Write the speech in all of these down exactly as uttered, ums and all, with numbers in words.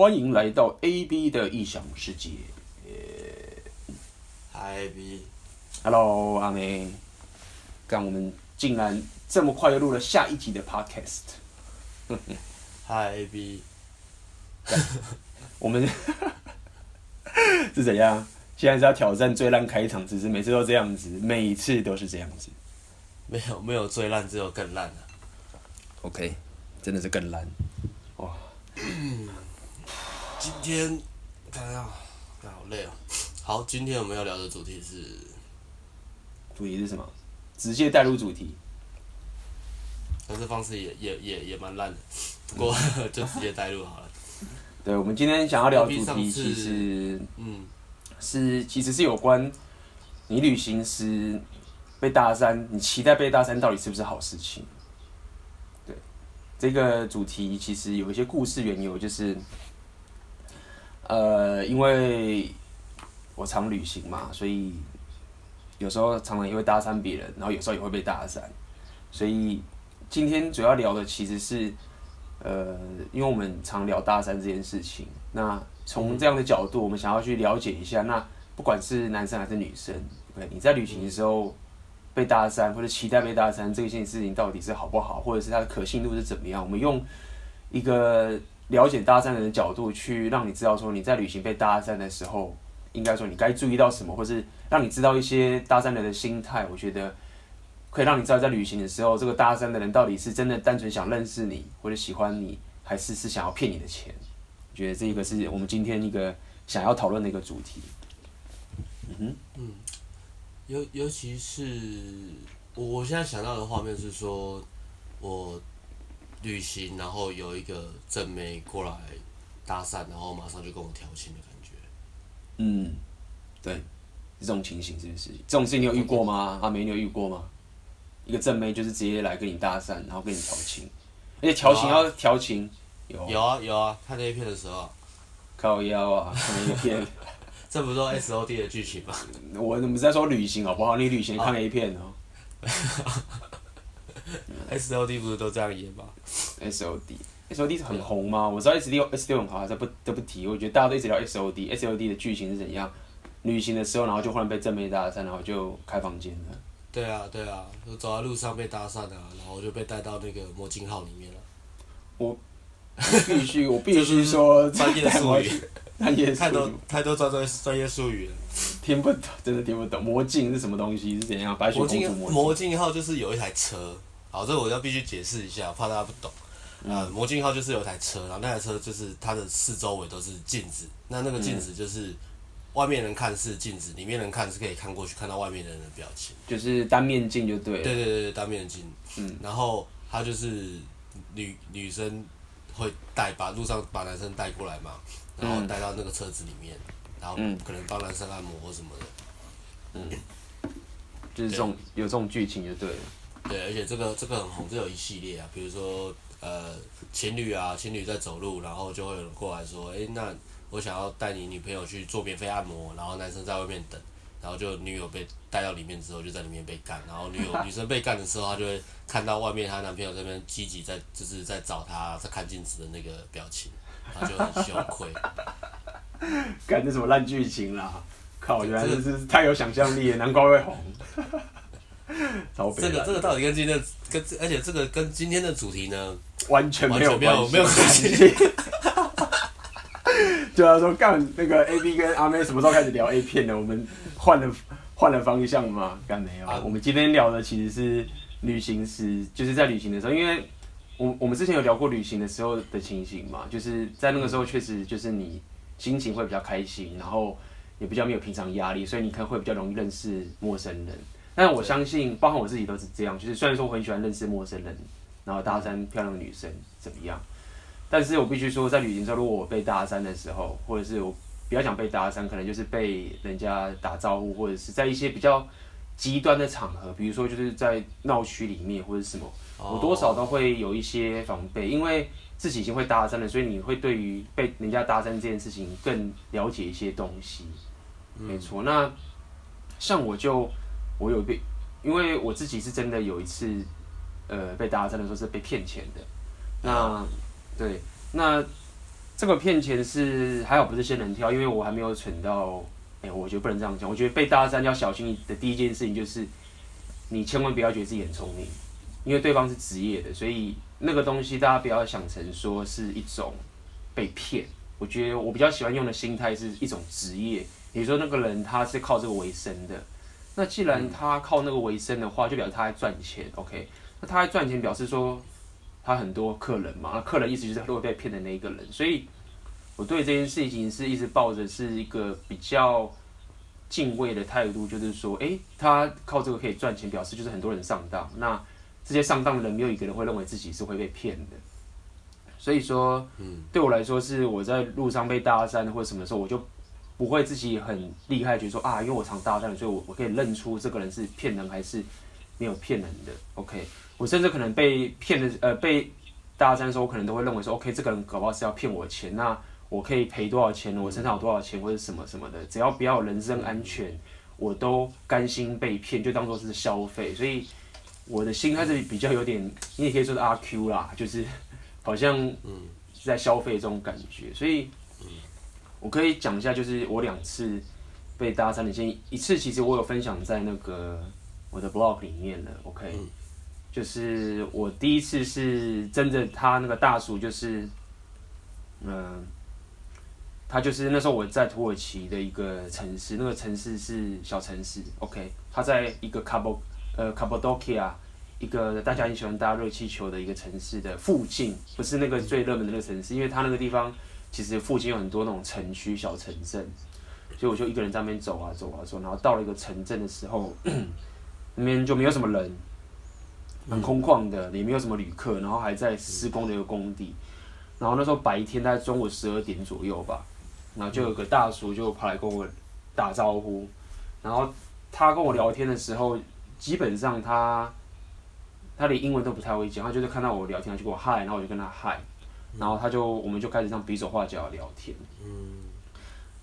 欢迎来到 A B 的异想世界。嗨 ，A B，Hello， 阿梅，干，我们竟然这么快就录了下一集的 Podcast。嗨 ，A B， 我们是怎样？现在是要挑战最烂开场，只是每次都这样子，每一次都是这样子。没有没有最烂，只有更烂啊。OK， 真的是更烂。哇，今天大家好累哦。好，今天我们要聊的主题是，主题是什么？直接带入主题。但这方式也也也也蛮烂的，不过就直接带入好了。对，我们今天想要聊的主题其实，嗯，是其实是有关你旅行时被大三，你期待被大三到底是不是好事情？对，这个主题其实有一些故事缘由，就是。呃，因为我常旅行嘛，所以有时候常常也会搭讪别人，然后有时候也会被搭讪。所以今天主要聊的其实是，呃，因为我们常聊搭讪这件事情，那从这样的角度，我们想要去了解一下，那不管是男生还是女生，你在旅行的时候被搭讪或者期待被搭讪这件事情到底是好不好，或者是它的可信度是怎么样？我们用一个。了解搭讪人的角度，去让你知道说你在旅行被搭讪的时候，应该说你该注意到什么，或是让你知道一些搭讪人的心态。我觉得可以让你知道在旅行的时候，这个搭讪的人到底是真的单纯想认识你，或者喜欢你，还是是想要骗你的钱。我觉得这个是我们今天一个想要讨论的一个主题。嗯哼，嗯，尤尤其是我我现在想到的画面是说，我。旅行，然后有一个正妹过来搭讪，然后马上就跟我调情的感觉。嗯，对，这种情形是不是？这种事情你有遇过吗？阿梅，你有遇过吗？一个正妹就是直接来跟你搭讪，然后跟你调情，而且调情要调情。有啊有啊有啊，看那一片的时候，靠腰啊，看那一片，这不是 S O D 的剧情吗？我怎么在说旅行好不好？你旅行看那一片哦。S O D 不是都这样演吗 ？S O D，S O D 很红吗？我知道 S O D 很红，这不这不提。我觉得大家都一直聊 S O D，S O D 的剧情是怎样？旅行的时候，然后就忽然被正妹搭讪，然后就开房间了。对啊，对啊，就走在路上被搭讪啊，然后就被带到那个魔镜号里面了。我必须，我必须说专业术语，专业太多太多专专专业术语了。听不懂，真的听不懂。魔镜是什么东西？是怎样？白雪公主魔镜。魔镜号就是有一台车。好，这我要必须解释一下，怕大家不懂。呃，魔镜号就是有台车，然后那台车就是它的四周围都是镜子，那那个镜子就是外面人看是镜子，里面人看是可以看过去看到外面的人的表情，就是单面镜就对了。对对对，单面镜。嗯。然后它就是女女生会带把路上把男生带过来嘛，然后带到那个车子里面，然后可能帮男生按摩或什么的。嗯。就是这种有这种剧情就对了。对，而且这个这个很红，这有一系列啊，比如说呃情侣啊，情侣在走路，然后就会有人过来说，哎，那我想要带你女朋友去做免费按摩，然后男生在外面等，然后就女友被带到里面之后，就在里面被干，然后女友女生被干的时候，她就会看到外面她男朋友在那边积极在就是在找她在看镜子的那个表情，她就很羞愧。干这什么烂剧情啦！靠，原来这是太有想象力了，难怪会红。这个这个到底跟今天跟而且这个跟今天的主题呢完全没有没有没有关系。对啊，说干那个 A B 跟阿妹什么时候开始聊 A 片的？我们换了换了方向嘛？干没有、啊？我们今天聊的其实是旅行时，就是在旅行的时候，因为我我们之前有聊过旅行的时候的情形嘛，就是在那个时候确实就是你心情会比较开心，然后也比较没有平常压力，所以你可能会比较容易认识陌生人。但我相信，包括我自己都是这样。就是虽然说我很喜欢认识陌生人，然后搭讪漂亮的女生怎么样，但是我必须说，在旅行中，如果我被搭讪的时候，或者是我不要讲被搭讪，可能就是被人家打招呼，或者是在一些比较极端的场合，比如说就是在闹区里面或者什么，我多少都会有一些防备，因为自己已经会搭讪了，所以你会对于被人家搭讪这件事情更了解一些东西。嗯、没错，那像我就。我有被，因为我自己是真的有一次，呃，被搭讪的时候是被骗钱的。那，对，那这个骗钱是还好不是仙人跳，因为我还没有蠢到，哎、欸，我觉得不能这样讲。我觉得被大三要小心的第一件事情就是，你千万不要觉得自己很聪明，因为对方是职业的，所以那个东西大家不要想成说是一种被骗。我觉得我比较喜欢用的心态是一种职业，比如说那个人他是靠这个为生的，那既然他靠那个为生的话，就表示他在赚钱 ，OK？ 那他在赚钱表示说。他很多客人嘛，那客人意思就是会被骗的那一个人，所以我对这件事情是一直抱着是一个比较敬畏的态度，就是说，哎、欸，他靠这个可以赚钱，表示就是很多人上当。那这些上当的人，没有一个人会认为自己是会被骗的。所以说，对我来说，是我在路上被搭讪或者什么的时候，我就不会自己很厉害，觉得说啊，因为我常搭讪，所以我我可以认出这个人是骗人还是没有骗人的。OK。我甚至可能被骗的，呃，被搭讪的时候，我可能都会认为说 ，OK， 这个人搞不好是要骗我钱，那我可以赔多少钱？我身上有多少钱，或者什么什么的，只要不要有人身安全，我都甘心被骗，就当做是消费。所以我的心态是比较有点，你也可以说是阿 Q 啦，就是好像是在消费这种感觉。所以我可以讲一下，就是我两次被搭讪的经验，一次其实我有分享在那个我的 blog 里面了 ，OK。就是我第一次是真的，他那个大叔就是，嗯、呃，他就是那时候我在土耳其的一个城市，那个城市是小城市 ，OK， 他在一个 Cap 呃 Cappadocia 一个大家很喜欢搭热气球的一个城市的附近，不是那个最热门的那个城市，因为他那个地方其实附近有很多那种城区小城镇，所以我就一个人在那边走啊走啊走，然后到了一个城镇的时候，那边就没有什么人。很空旷的，也没有什么旅客，然后还在施工的一个工地。然后那时候白天大概中午十二点左右吧，然后就有个大叔就跑来跟我打招呼。然后他跟我聊天的时候，基本上他他连英文都不太会讲，他就是看到我聊天，他就跟我嗨，然后我就跟他嗨，然后他就我们就开始这样比手画脚聊天。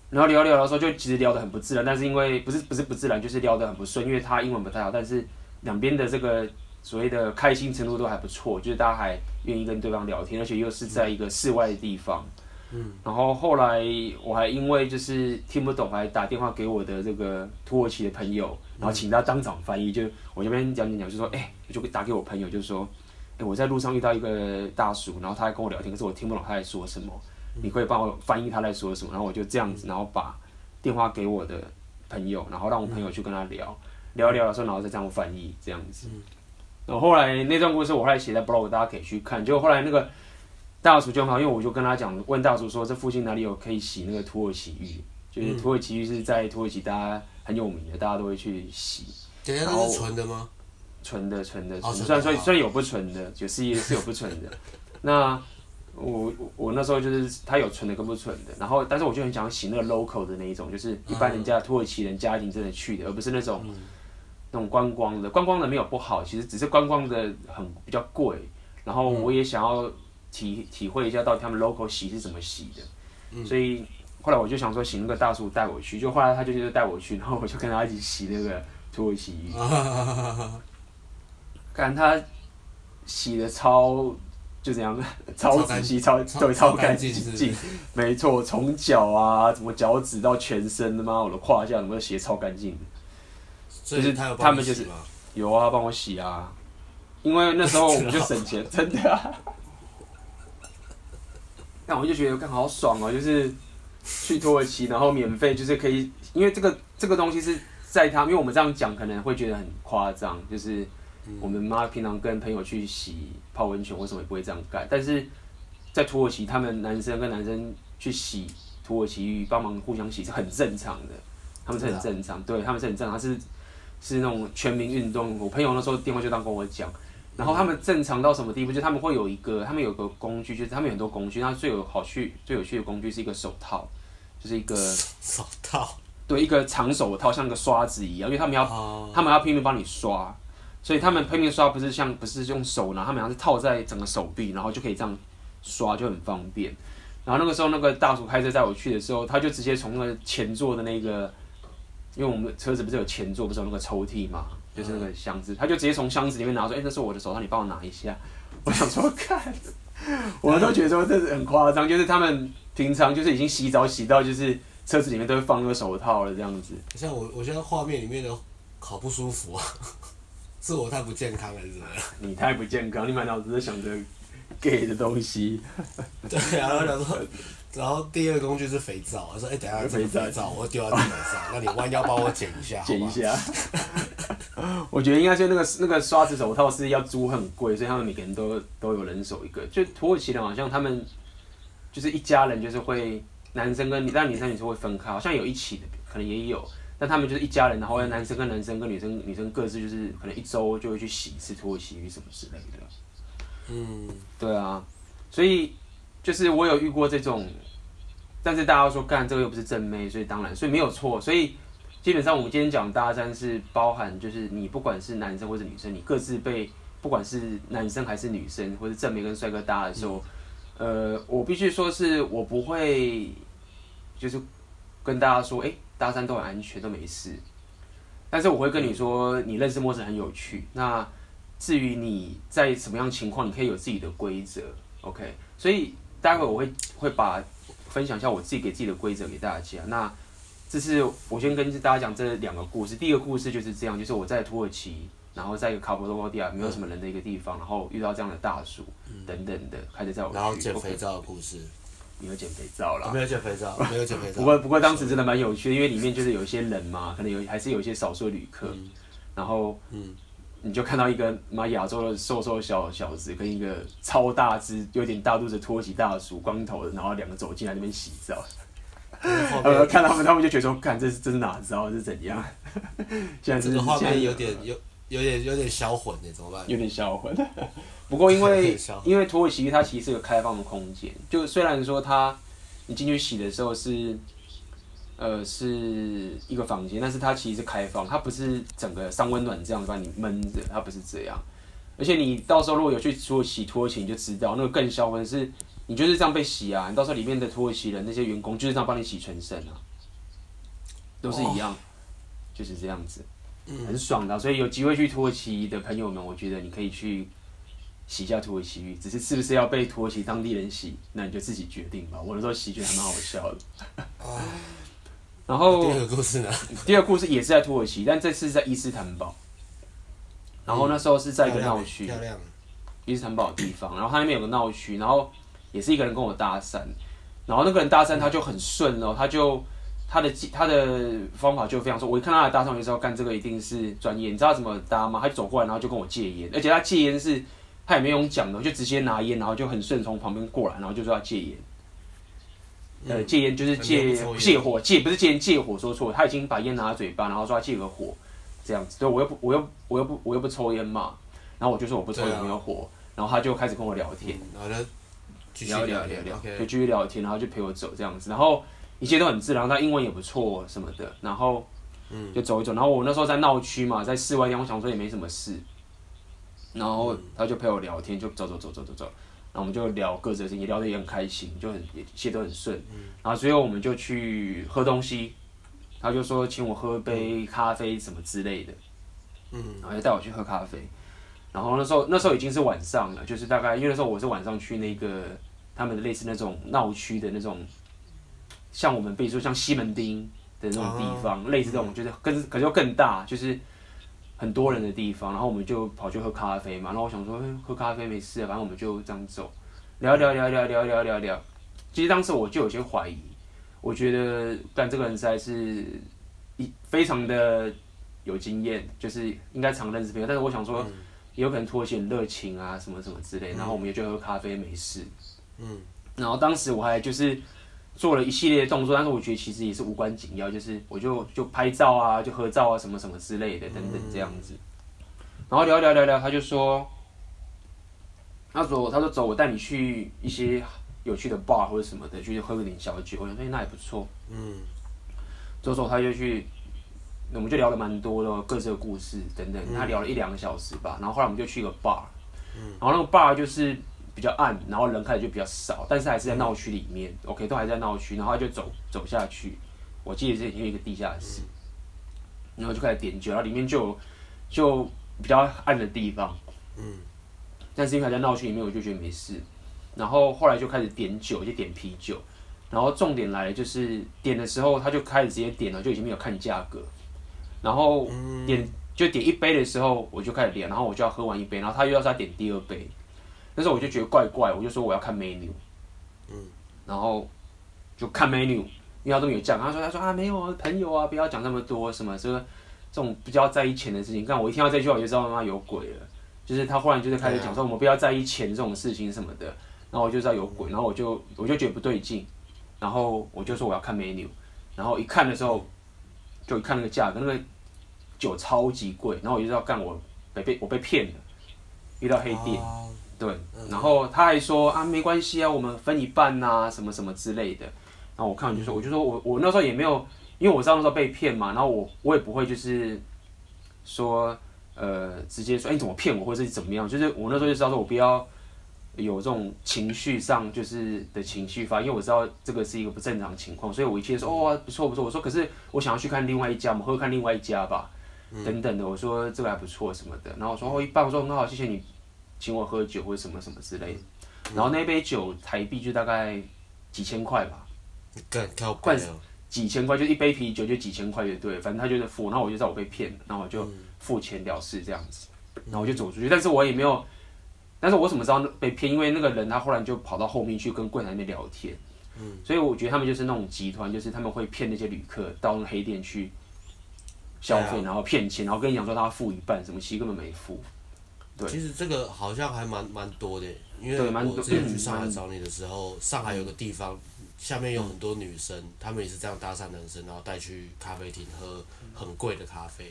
然后聊聊的时候就其实聊得很不自然，但是因为不是不是不自然，就是聊得很不顺，因为他英文不太好，但是两边的这个。所谓的开心程度都还不错，就是大家还愿意跟对方聊天，而且又是在一个室外的地方。嗯、然后后来我还因为就是听不懂，还打电话给我的这个土耳其的朋友，然后请他当场翻译。就我这边讲讲讲，就说哎、欸，我就打给我朋友，就说哎、欸，我在路上遇到一个大叔，然后他还跟我聊天，可是我听不懂他在说什么，你可以帮我翻译他在说什么？然后我就这样子，然后把电话给我的朋友，然后让我朋友去跟他聊，聊一聊的时候，然后再这样翻译，这样子。然后后来那段故事我后来写在 blog， 大家可以去看。结果后来那个大叔就很好，因为我就跟他讲，问大叔说这附近哪里有可以洗那个土耳其浴？就是土耳其浴是在土耳其大家很有名的，大家都会去洗。等一下，那是纯的吗？纯的，纯的，纯的。虽然说虽然有不纯的，就是也是有不纯的。那我我那时候就是他有纯的跟不纯的，然后但是我就很想洗那个 local 的那一种，就是一般人家土耳其人家庭真的去的，而不是那种。那种观光的，观光的没有不好，其实只是观光的很比较贵。然后我也想要体体会一下到底他们 local 洗是怎么洗的，嗯、所以后来我就想说，请那个大叔带我去。就后来他就是带我去，然后我就跟他一起洗那个土耳其浴。看他洗的超就怎样，超仔细，超对，超干净，没错，从脚啊，什么脚趾到全身的嘛，我的胯下什么洗的超干净的。就是他们就是有啊，帮我洗啊，因为那时候我们就省钱，真的啊。那我就觉得看好爽哦，就是去土耳其，然后免费，就是可以，因为这个这个东西是在他，因为我们这样讲可能会觉得很夸张，就是我们妈平常跟朋友去洗泡温泉，为什么也不会这样干？但是在土耳其，他们男生跟男生去洗土耳其浴，帮忙互相洗是很正常的，他们是很正常，对他们是很正常，他是。是那种全民运动，我朋友那时候电话就当跟我讲，然后他们正常到什么地步？就是他们会有一个，他们有个工具，就是他们有很多工具，那最有好趣、最有趣的工具是一个手套，就是一个手套，对，一个长手套，像个刷子一样，因为他们要、oh. 他们要拼命帮你刷，所以他们拼命刷不是像不是用手拿，他们好像是套在整个手臂，然后就可以这样刷，就很方便。然后那个时候那个大叔开车带我去的时候，他就直接从那个前座的那个。因为我们车子不是有前座，不是有那个抽屉嘛，就是那个箱子，他就直接从箱子里面拿出，哎、欸，这是我的手套，你帮我拿一下。我想说，看，我都觉得说这是很夸张，就是他们平常就是已经洗澡洗到就是车子里面都会放那个手套了这样子。像我，我现在画面里面的好不舒服啊，是我太不健康了，是怎么样？你太不健康，你满脑子都想着 gay 的东西。对啊，然后想说。然后第二个工具是肥皂，我说哎、欸，等一下这个肥皂我丢到地板上，那你弯腰帮我捡一下，捡一下。我觉得应该是那个那个刷子手套是要租很贵，所以他们每个人都都有人手一个。就土耳其人好像他们就是一家人，就是会男生跟但女生女生会分开，好像有一起的，可能也有。但他们就是一家人，然后男生跟男生跟女生女生各自就是可能一周就会去洗一次土耳其浴什么之类的。嗯，对啊，所以。就是我有遇过这种，但是大家都说干这个又不是正妹，所以当然，所以没有错，所以基本上我们今天讲搭讪是包含就是你不管是男生或者女生，你各自被不管是男生还是女生或者正妹跟帅哥搭的时候，嗯、呃，我必须说是我不会就是跟大家说，哎、欸，搭讪都很安全，都没事，但是我会跟你说，你认识陌生人很有趣。那至于你在什么样情况，你可以有自己的规则 ，OK， 所以。待会我会会把分享一下我自己给自己的规则给大家。那这是我先跟大家讲这两个故事。第一个故事就是这样，就是我在土耳其，然后在一个卡帕多西亚没有什么人的一个地方，然后遇到这样的大叔、嗯、等等的，开始在我去。然后捡肥皂的故事。没有捡肥皂啦。没有捡肥皂，没有捡肥皂。不过不过当时真的蛮有趣的，因为里面就是有一些人嘛，可能有还是有一些少数旅客，嗯、然后、嗯你就看到一个嘛亚洲的瘦瘦小小子跟一个超大只有点大肚子拖起大叔光头的，然后两个走进来那边洗澡，呃，看他们他们就觉得说，看这是真哪招是怎样？现在这个画面有点有有点有点销魂的，怎么办？有点销魂。不过因为因为土耳其它其实是个开放的空间，就虽然说它你进去洗的时候是。呃，是一个房间，但是它其实是开放，它不是整个三温暖这样把你闷着，它不是这样。而且你到时候如果有去土耳其，土耳其你就知道，那个更销魂是，你就是这样被洗啊，你到时候里面的土耳其人那些员工就是这样帮你洗全身啊，都是一样， oh. 就是这样子，很爽的、啊。所以有机会去土耳其的朋友们，我觉得你可以去洗一下土耳其浴，只是是不是要被土耳其当地人洗，那你就自己决定吧。我那时候洗觉得还蛮好笑的。Oh. 然后第二个故事呢？第二个故事也是在土耳其，但这次是在伊斯坦堡。然后那时候是在一个闹区，漂亮，伊斯坦堡的地方。然后他那边有个闹区，然后也是一个人跟我搭讪，然后那个人搭讪他就很顺哦，他就他的他的方法就非常顺。我一看他的搭讪，我就知道干这个一定是专业。你知道他怎么搭吗？他就走过来，然后就跟我借烟，而且他戒烟是他也没用讲的，就直接拿烟，然后就很顺从旁边过来，然后就说他戒烟。呃，戒烟就是戒戒火，戒不是戒烟戒火，说错，他已经把烟拿到嘴巴，然后说他戒个火，这样子。对，我又不我又我又不我又不抽烟嘛，然后我就说我不抽烟没有火，然后他就开始跟我聊天，然后就聊聊聊聊，就继续聊天，然后就陪我走这样子，然后一切都很自然，他英文也不错什么的，然后就走一走，然后我那时候在闹区嘛，在室外地方，我想说也没什么事，然后他就陪我聊天，就走走走走走走。然后我们就聊各自的事情，也聊得也很开心，就很一切都很顺。嗯、然后最后我们就去喝东西，他就说请我喝杯咖啡什么之类的，嗯，然后就带我去喝咖啡。然后那时候那时候已经是晚上了，就是大概因为那时候我是晚上去那个他们的类似那种闹区的那种，像我们比如说像西门町的那种地方，哦、类似这种就是更可就更大，就是。很多人的地方，然后我们就跑去喝咖啡嘛。然后我想说，欸、喝咖啡没事，反正我们就这样走，聊聊聊聊聊聊聊聊。其实当时我就有些怀疑，我觉得但这个人实在是非常的有经验，就是应该常认识朋友。但是我想说，嗯、也有可能拖鞋很热情啊，什么什么之类。然后我们也就喝咖啡没事。嗯。然后当时我还就是做了一系列的动作，但是我觉得其实也是无关紧要，就是我就就拍照啊，就合照啊，什么什么之类的，等等这样子。然后聊聊聊聊，他就说，他说他说走，我带你去一些有趣的 bar 或者什么的，去喝个点小酒。我想说那也不错，嗯。走走，他就去，我们就聊了蛮多的各自的故事等等，他聊了一两个小时吧。然后后来我们就去一个 bar， 然后那个 bar 就是。比较暗，然后人开始就比较少，但是还是在闹区里面、嗯、，OK， 都还在闹区，然后他就走走下去，我记得这里面有一个地下室，嗯、然后就开始点酒，然后里面就有就比较暗的地方，嗯，但是因为还在闹区里面，我就觉得没事，然后后来就开始点酒，就点啤酒。然后重点来了，就是点的时候他就开始直接点了，就已经没有看价格。然后点就点一杯的时候，我就开始点，然后我就要喝完一杯，然后他又要再点第二杯。那时候我就觉得怪怪，我就说我要看 menu。然后就看 menu， 因为他都没有讲，他说他说啊没有啊，朋友啊，不要讲那么多什么这个这种比较在意钱的事情。但我一听到这句话，我就知道妈妈有鬼了。就是他忽然就是开始讲说我们不要在意钱这种事情什么的，然后我就知道有鬼，然后我就我就觉得不对劲。然后我就说我要看 menu， 然后一看的时候，就一看那个价格，那个酒超级贵，然后我就知道干我被我被骗了，遇到黑店，对，然后他还说啊没关系啊，我们分一半啊什么什么之类的，然后我看我就说我就说我我那时候也没有，因为我知道那时候被骗嘛，然后我我也不会就是说呃直接说哎、欸、你怎么骗我或者是怎么样，就是我那时候就知道说我不要。有这种情绪上就是的情绪发，因为我知道这个是一个不正常的情况，所以我一切说哦不错不错，我说可是我想要去看另外一家，我们会看另外一家吧，等等的，我说这个还不错什么的，然后我说哦一半，我说很好，谢谢你请我喝酒或者什么什么之类的，然后那杯酒台币就大概几千块吧，干靠背啊，几千块就一杯啤酒就几千块就对，反正他就是付，然后我就知道我被骗了，然后我就付钱了事这样子，然后我就走出去，但是我也没有。但是我怎么知道被骗？因为那个人他后来就跑到后面去跟柜台那边聊天，嗯，所以我觉得他们就是那种集团，就是他们会骗那些旅客到那黑店去消费，哎，然后骗钱，然后跟你讲说他付一半，什么其实根本没付。对，其实这个好像还蛮蛮多的，因为我之前去上海找你的时候，上海有个地方下面有很多女生，她们也是这样搭讪男生，然后带去咖啡厅喝很贵的咖啡。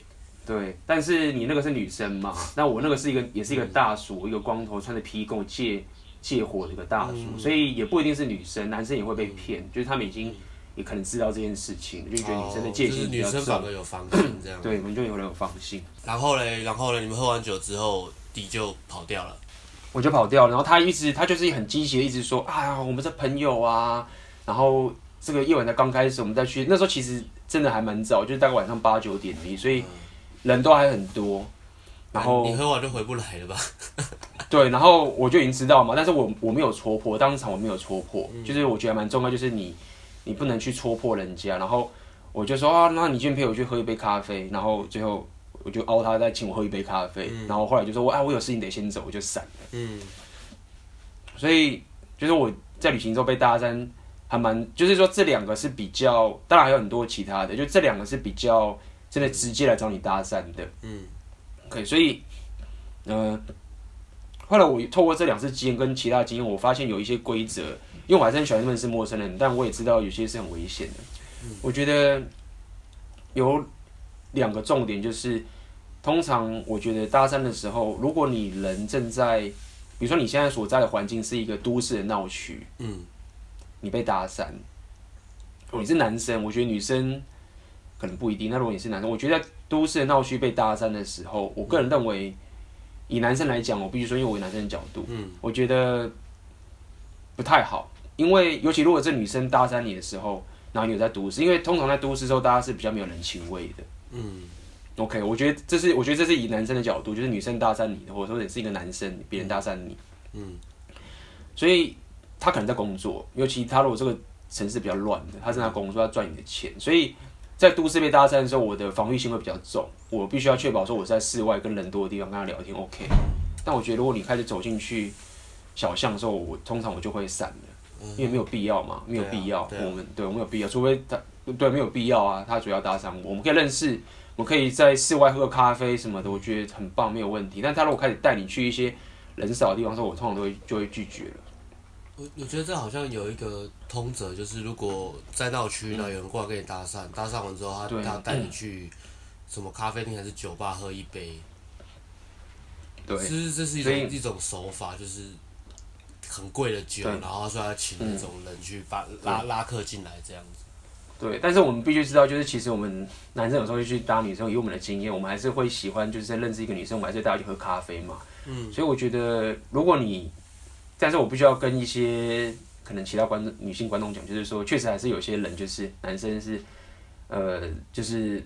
对，但是你那个是女生嘛？那我那个是一个，也是一个大叔，一个光头，穿着皮衣跟我借借火的一个大叔，嗯，所以也不一定是女生，男生也会被骗，嗯，就是他们已经也可能知道这件事情，就觉得女生的戒心比较重，哦，就是女生反而有防性这样。对，我们就有人有防性。然后嘞，然后嘞，你们喝完酒之后，你就跑掉了。我就跑掉了，然后他一直他就是很积极的一直说啊，我们是朋友啊，然后这个夜晚才刚开始，我们再去那时候其实真的还蛮早，就是大概晚上八九点而已，所以。嗯人都还很多，然后你喝完就回不来了吧？对，然后我就已经知道嘛，但是我我没有戳破，当场我没有戳破，嗯，就是我觉得蛮重要，就是你你不能去戳破人家，然后我就说啊，那你今天陪我去喝一杯咖啡，然后最后我就凹他再请我喝一杯咖啡，嗯，然后后来就说啊，我有事情得先走，我就闪了。嗯，所以就是我在旅行之后被搭讪还蛮，就是说这两个是比较，当然还有很多其他的，就这两个是比较。真的直接来找你搭讪的，嗯，可以，所以，呃，后来我透过这两次经验跟其他经验，我发现有一些规则，因为我还是很喜欢认识陌生人，但我也知道有些是很危险的，嗯。我觉得有两个重点，就是通常我觉得搭讪的时候，如果你人正在，比如说你现在所在的环境是一个都市的闹区，嗯，你被搭讪，你是男生，我觉得女生。可能不一定。那如果你是男生，我觉得在都市的闹区被搭讪的时候，我个人认为，以男生来讲，我必须说，因为我以男生的角度，嗯，我觉得不太好。因为尤其如果这女生搭讪你的时候，然后你有在都市，因为通常在都市的时候，大家是比较没有人情味的。嗯 ，OK， 我觉得这是我觉得这是以男生的角度，就是女生搭讪你的，或者说你是一个男生，别人搭讪你，嗯，所以他可能在工作，尤其他如果这个城市比较乱的，他正在工作，要赚你的钱，所以。在都市被搭讪的时候，我的防御心会比较重，我必须要确保说我在室外跟人多的地方跟他聊天 ，OK。但我觉得如果你开始走进去小巷的时候，我通常我就会闪了，因为没有必要嘛，没有必要，嗯，我们对我们有必要，除非他对没有必要啊，他主要搭讪我，我们可以认识，我们可以在室外喝个咖啡什么的，我觉得很棒，没有问题。但他如果开始带你去一些人少的地方的时候，我通常都会就会拒绝了。我我觉得这好像有一个通则，就是如果在闹区呢，有人过来跟你搭讪，搭讪完之后他他带你去什么咖啡厅还是酒吧喝一杯，对，其实这是一种一种手法，就是很贵的酒，然后说要请那种人去把拉拉客进来这样子。对，但是我们必须知道，就是其实我们男生有时候去搭女生，以我们的经验，我们还是会喜欢，就是在认识一个女生，我们还是带她去喝咖啡嘛。嗯，所以我觉得如果你。但是我必须要跟一些可能其他观众女性观众讲，就是说，确实还是有些人就是男生是，呃，就是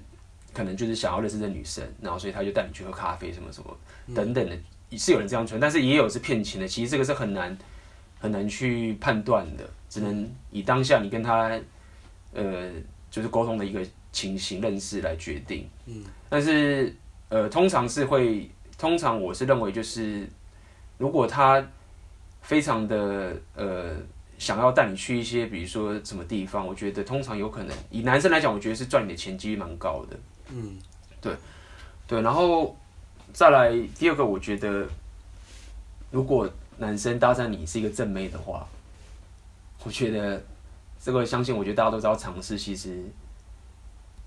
可能就是想要认识这女生，然后所以他就带你去喝咖啡什么什么等等的，是有人这样传，但是也有是骗钱的。其实这个是很难很难去判断的，只能以当下你跟他呃就是沟通的一个情形认识来决定。嗯，但是呃通常是会，通常我是认为就是如果他非常的呃想要带你去一些比如说什么地方，我觉得通常有可能以男生来讲，我觉得是赚你的钱几率蛮高的。嗯，对对，然后再来第二个，我觉得如果男生搭讪你是一个正妹的话，我觉得这个相信，我觉得大家都知道，尝试其实，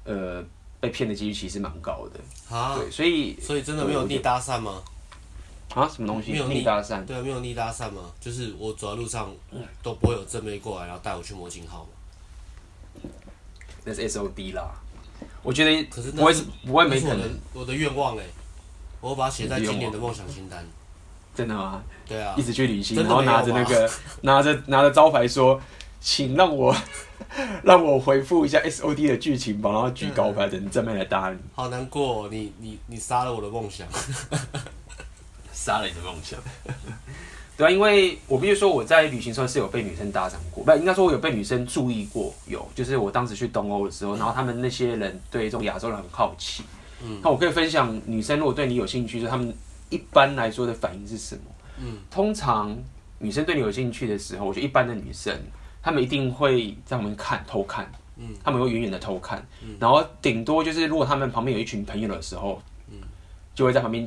呃，被骗的几率其实蛮高的啊。对，所以所以真的没有逆搭讪吗？啊，什么东西？没有逆搭讪？对，没有逆搭讪吗？就是我走在路上都不会有正妹过来，然后带我去摸金号嘛。那是 S O D 啦，我觉得可是不会不会没可能。我的愿望哎、欸，我要把它写在今年的梦想清单。真的吗？对啊，一直去旅行，然后拿着那个拿着拿着招牌说：“请让我让我回复一下 S O D 的剧情吧。”然后举高牌等正面来搭你。好难过、哦，你你你杀了我的梦想，杀了你的梦想。对啊，因为我必须说我在旅行上是有被女生搭讪过，不应该说我有被女生注意过，有就是我当时去东欧的时候，然后他们那些人对这种亚洲人很好奇。嗯，那我可以分享，女生如果对你有兴趣，就他们。一般来说的反应是什么？嗯，通常女生对你有兴趣的时候，我觉得一般的女生，她们一定会在我们看偷看，嗯，她们会远远的偷看，嗯、然后顶多就是如果她们旁边有一群朋友的时候，嗯，就会在旁边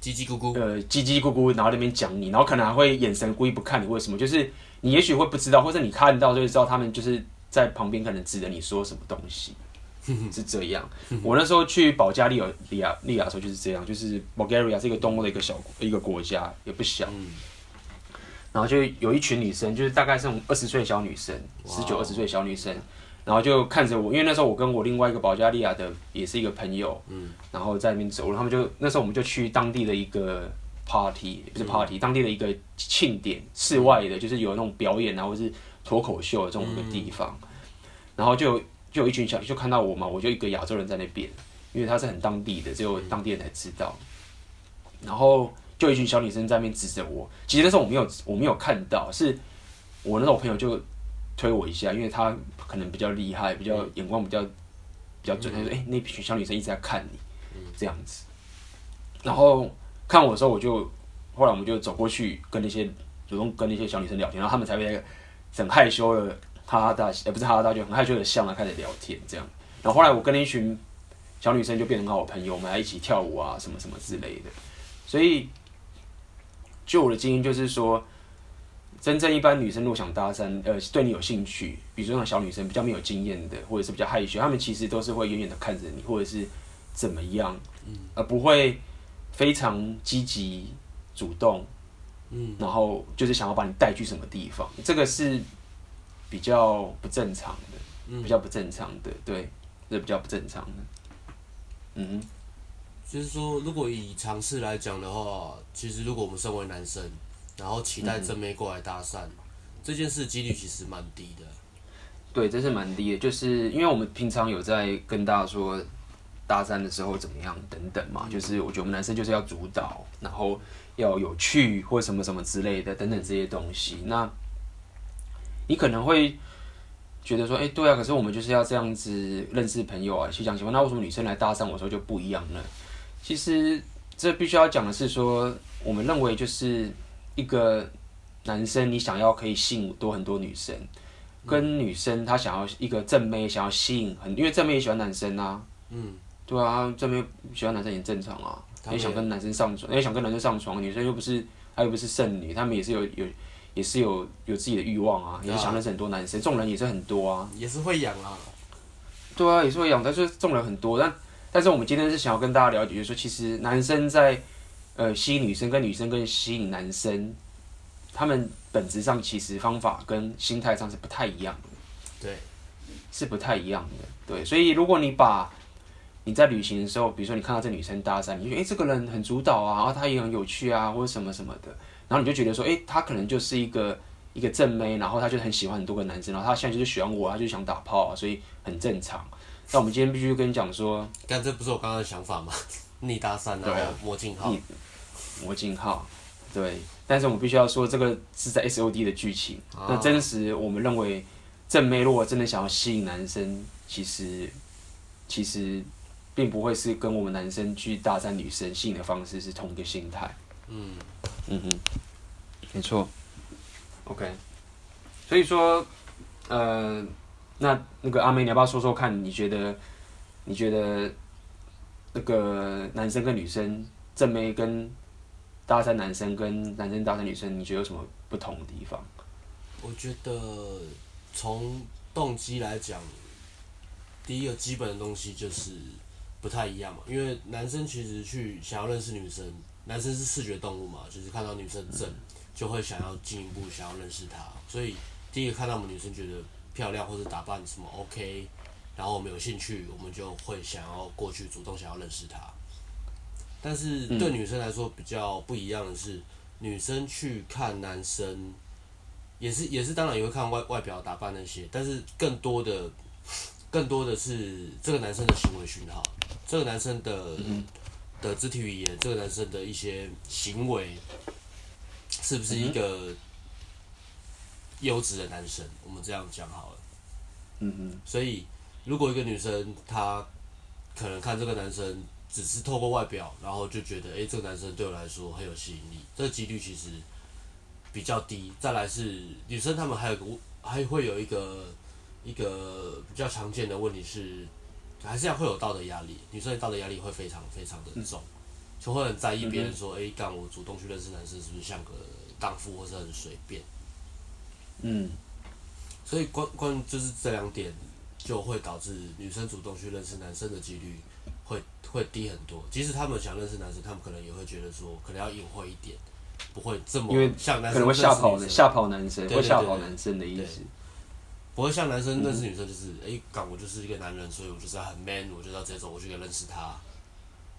叽叽咕咕，呃，叽叽咕咕，然后在那边讲你，然后可能还会眼神故意不看你，为什么？就是你也许会不知道，或者你看到就会知道，她们就是在旁边可能指着你说什么东西。是这样，我那时候去保加利亚利亚的时候就是这样，就是 Bulgaria 是一个东欧的一个小一个国家，也不小。嗯、然后就有一群女生，就是大概是二十岁小女生，十九二十岁小女生，然后就看着我，因为那时候我跟我另外一个保加利亚的也是一个朋友，嗯、然后在那边走，他们就那时候我们就去当地的一个 party， 不是 party，、嗯、当地的一个庆典，室外的，就是有那种表演啊，或是脱口秀的这种的地方，嗯、然后就。就有一群小，就看到我嘛，我就一个亚洲人在那边，因为他是很当地的，只有当地人才知道。然后就有一群小女生在那边指着我，其实那时候我没有，我没有看到，是我那时候我朋友就推我一下，因为他可能比较厉害，比较眼光比较比较准，他说：“哎、欸，那群小女生一直在看你，这样子。”然后看我的时候，我就后来我们就走过去跟那些主动跟那些小女生聊天，然后他们才会很害羞的。哈哈大笑，欸、不是哈哈大笑，很害羞的笑了，开始聊天这样。然后后来我跟那一群小女生就变成好朋友，我们还一起跳舞啊，什么什么之类的。所以，就我的经验就是说，真正一般女生如果想搭讪，呃，对你有兴趣，比如说那种小女生比较没有经验的，或者是比较害羞，她们其实都是会远远的看着你，或者是怎么样，而不会非常积极主动，嗯，然后就是想要把你带去什么地方，这个是。比较不正常的，比较不正常的，对，是比较不正常的。嗯，就是说，如果以尝试来讲的话，其实如果我们身为男生，然后期待正妹过来搭讪，嗯、这件事几率其实蛮低的。对，这是蛮低的，就是因为我们平常有在跟大家说搭讪的时候怎么样等等嘛，就是我觉得我们男生就是要主导，然后要有趣或什么什么之类的等等这些东西，那。你可能会觉得说，哎、欸，对啊，可是我们就是要这样子认识朋友啊，去讲情况。那为什么女生来搭讪我的时候就不一样呢？其实这必须要讲的是说，我们认为就是一个男生你想要可以吸引多很多女生，跟女生她想要一个正妹想要吸引很，因为正妹也喜欢男生啊，嗯，对啊，正妹喜欢男生也正常啊，也想跟男生上床，也想跟男生上床，女生又不是她又不是剩女，她们也是有有。也是有有自己的欲望啊，也是想认识很多男生，这种人也是很多啊，也是会痒啊，对啊，也是会痒，但是这种人很多，但但是我们今天是想要跟大家了解，就是说其实男生在呃吸引女生跟女生跟吸引男生，他们本质上其实方法跟心态上是不太一样的，对，是不太一样的，对，所以如果你把你在旅行的时候，比如说你看到这女生搭讪，你就觉得哎、欸、这个人很主导啊，然后她也很有趣啊，或者什么什么的。然后你就觉得说，哎、欸，她可能就是一个一个正妹，然后她就很喜欢很多个男生，然后她现在就是喜欢我，她就想打炮啊，所以很正常。那我们今天必须跟你讲说，但这不是我刚刚的想法吗？逆搭讪啊，魔镜号，魔镜号，对，但是我们必须要说，这个是在 S O D 的剧情。哦、那真实，我们认为正妹如果真的想要吸引男生，其实其实并不会是跟我们男生去大战女生吸引的方式是同一个心态。嗯嗯哼，没错。OK， 所以说，呃，那那个阿妹，你要不要说说看？你觉得你觉得那个男生跟女生，正妹跟搭讪男生跟男生搭讪女生，你觉得有什么不同的地方？我觉得从动机来讲，第一个基本的东西就是不太一样嘛。因为男生其实去想要认识女生，男生是视觉动物嘛，就是看到女生正就会想要进一步想要认识她。所以第一个看到我们女生觉得漂亮或者打扮什么 OK， 然后我们有兴趣，我们就会想要过去主动想要认识她。但是对女生来说比较不一样的是，女生去看男生，也是也是当然也会看外外表打扮那些，但是更多的更多的是这个男生的行为讯号，这个男生的的肢体语言，这个男生的一些行为，是不是一个优质的男生？我们这样讲好了。嗯嗯。所以如果一个女生她可能看这个男生，只是透过外表，然后就觉得，哎、欸，这个男生对我来说很有吸引力，这个几率其实比较低。再来是女生，她们还有个还会有一个一个比较常见的问题是，还是要会有道德压力，女生的道德压力会非常非常的重，就会很在意别人说，哎、欸，干我主动去认识男生是不是像个荡妇或是很随便？嗯，所以关关于就是这两点，就会导致女生主动去认识男生的几率会会低很多。即使他们想认识男生，他们可能也会觉得说，可能要隐晦一点，不会这么像男生，因为可能会吓跑的，吓跑男生，对对对对，会吓跑男生的意思。不会像男生认识女生，就是哎，干、嗯欸、我就是一个男人，所以我就是要很 man， 我就要直接走过去认识他。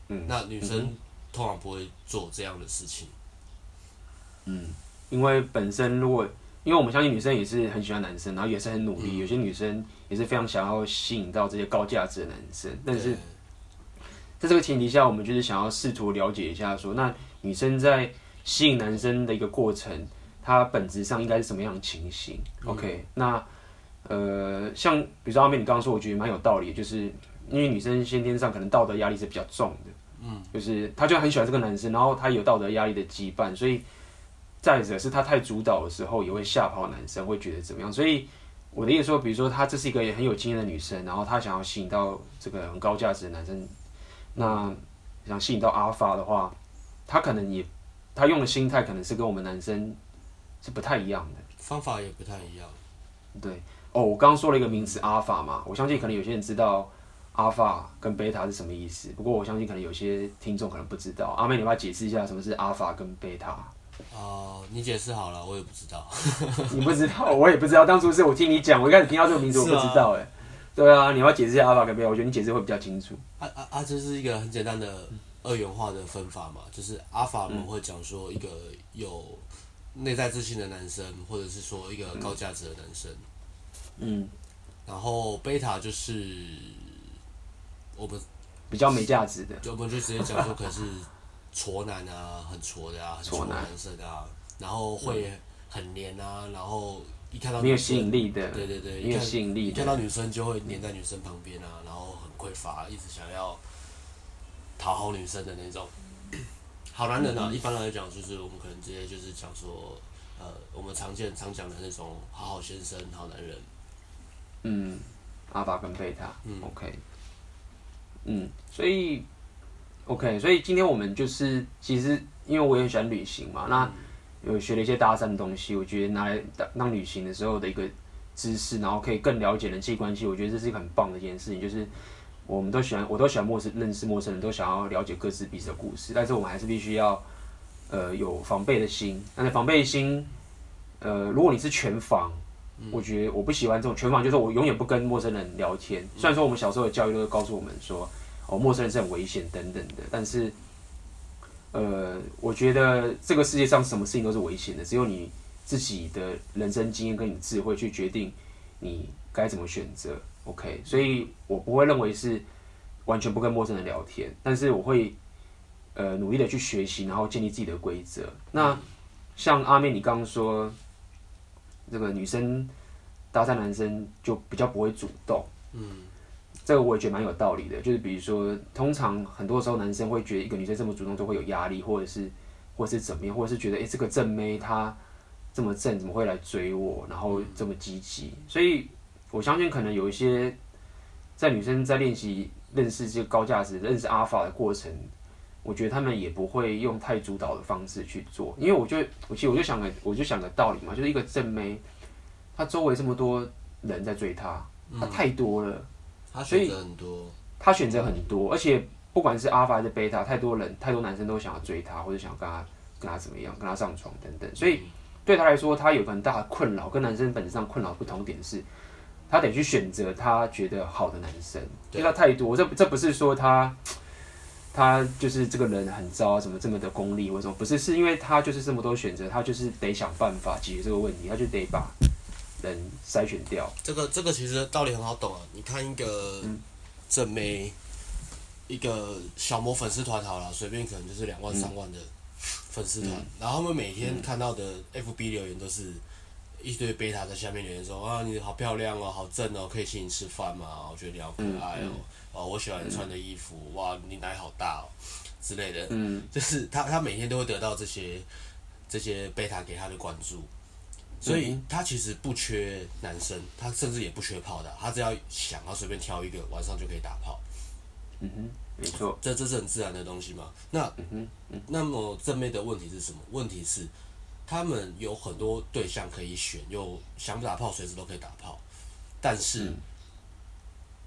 嗯，那女生通常不会做这样的事情。嗯，因为本身如果。因为我们相信女生也是很喜欢男生，然后也是很努力，嗯、有些女生也是非常想要吸引到这些高价值的男生。但是，在这个前提下，我们就是想要试图了解一下说，说那女生在吸引男生的一个过程，她本质上应该是什么样的情形？嗯、OK， 那呃，像比如说阿妹你刚刚说，我觉得蛮有道理，就是因为女生先天上可能道德压力是比较重的，嗯，就是她就很喜欢这个男生，然后她有道德压力的羁绊，所以。再者是他太主导的时候，也会吓跑男生，会觉得怎么样？所以我的意思说，比如说她这是一个很有经验的女生，然后她想要吸引到这个很高价值的男生，那想吸引到 Alpha 的话，她可能也她用的心态可能是跟我们男生是不太一样的，方法也不太一样。对哦，我刚刚说了一个名词 Alpha 嘛，我相信可能有些人知道 Alpha 跟 Beta 是什么意思，不过我相信可能有些听众可能不知道。阿妹，你要解释一下什么是 Alpha 跟 Beta？哦、呃，你解释好了，我也不知道。你不知道，我也不知道。当初是我听你讲，我一开始听到这个名字我不知道哎、欸。对啊，你要解释一下阿法跟贝塔，我觉得你解释会比较清楚。啊啊啊！这是一个很简单的二元化的分法嘛，就是阿法我们会讲说一个有内在自信的男生，或者是说一个高价值的男生。嗯。然后贝塔就是我们比较没价值的，就我们就直接讲说可是。挫男啊，很挫的啊，很挫男生啊，然后会很黏啊，然后一看到没有吸引力的，对对对，没有吸引力的，一看到女生就会黏在女生旁边啊，然后很匮乏，一直想要讨好女生的那种。好男人啊，嗯、一般来讲就是我们可能直接就是讲说，呃，我们常见常讲的那种好好先生、好男人。嗯，阿爸跟贝塔，嗯 ，OK， 嗯，所以。OK， 所以今天我们就是，其实因为我也很喜欢旅行嘛，那有学了一些搭讪的东西，我觉得拿来当旅行的时候的一个知识，然后可以更了解人际关系，我觉得这是一个很棒的一件事情。就是我们都喜欢，我都喜欢陌生认识陌生人，都想要了解各自彼此的故事，但是我们还是必须要呃有防备的心。但是防备心，呃，如果你是全防，我觉得我不喜欢这种全防，就是我永远不跟陌生人聊天。虽然说我们小时候的教育都告诉我们说。哦，陌生人是很危险等等的，但是，呃，我觉得这个世界上什么事情都是危险的，只有你自己的人生经验跟你智慧去决定你该怎么选择。OK， 所以我不会认为是完全不跟陌生人聊天，但是我会呃努力的去学习，然后建立自己的规则。那像阿妹你刚刚说，这个女生搭讪男生就比较不会主动，嗯，这个我也觉得蛮有道理的。就是比如说，通常很多时候男生会觉得一个女生这么主动都会有压力，或者是或者是怎么样，或者是觉得哎、欸、这个正妹她这么正，怎么会来追我，然后这么积极，所以我相信可能有一些在女生在练习认识这个高价值、认识 Alpha 的过程。我觉得他们也不会用太主导的方式去做，因为我就我其实我就想个我就想个道理嘛，就是一个正妹，她周围这么多人在追她，她太多了，她、嗯、选择很多，她选择很多，而且不管是 Alpha 还是 Beta， 太多人太多男生都想要追她，或者想要跟她跟她怎么样，跟她上床等等，所以对她来说，她有很大的困扰，跟男生本质上困扰不同点是，她得去选择她觉得好的男生，因为她太多，这这不是说她。他就是这个人很糟，怎么这么的功利或什么？不是，是因为他就是这么多选择，他就是得想办法解决这个问题，他就得把人筛选掉。这个这个其实道理很好懂啊！你看一个正妹，嗯、一个小模粉丝团好了，随便可能就是两万三万的粉丝团，嗯、然后他们每天看到的 F B 留言都是一堆贝塔在下面留言说啊你好漂亮哦，好正哦，可以请你吃饭吗？我觉得你好可爱哦。嗯嗯哦，我喜欢你穿的衣服，嗯、哇，你奶好大哦，之类的，嗯、就是他他每天都会得到这些这些贝塔给他的关注，所以他其实不缺男生，他甚至也不缺炮的，他只要想要随便挑一个，晚上就可以打炮。嗯哼，没错，这这是很自然的东西嘛。那、嗯嗯、那么正妹的问题是什么？问题是他们有很多对象可以选，又想打炮随时都可以打炮，但是、嗯、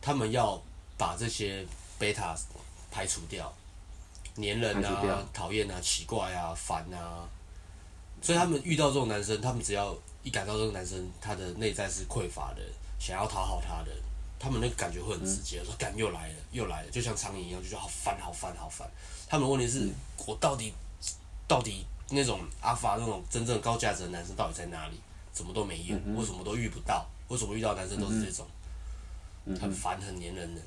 他们要。把这些贝塔排除掉，黏人啊、讨厌啊、奇怪啊、烦啊，所以他们遇到这种男生，他们只要一感到这个男生他的内在是匮乏的，想要讨好他的，他们那个感觉会很直接，嗯、说干又来了又来了，就像苍蝇一样，就觉得好烦好烦好烦。他们的问题是，嗯、我到底到底那种阿法那种真正高价值的男生到底在哪里？怎么都没有，嗯、为什么都遇不到？为什么遇到的男生都是这种，嗯、很烦很黏人的？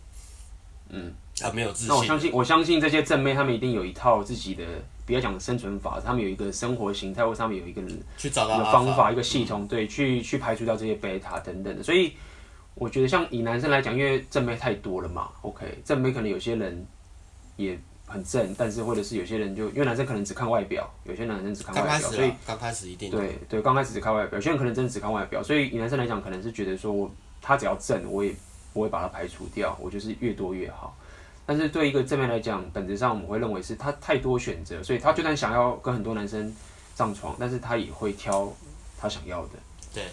嗯，他没有自信。那我相信，我相信这些正妹，他们一定有一套自己的，不要讲生存法，他们有一个生活形态，或者他们有一个去找到一个方法、一个系统，对，去去排除掉这些贝塔等等的。所以我觉得，像以男生来讲，因为正妹太多了嘛 ，OK， 正妹可能有些人也很正，但是或者是有些人就因为男生可能只看外表，有些男生只看外表，所以刚开始一定对对，刚开始只看外表，有些人可能真的只看外表，所以以男生来讲，可能是觉得说我他只要正，我也。不会把它排除掉，我就是越多越好。但是对一个正面来讲，本质上我们会认为是他太多选择，所以他就算想要跟很多男生上床，但是他也会挑他想要的。对，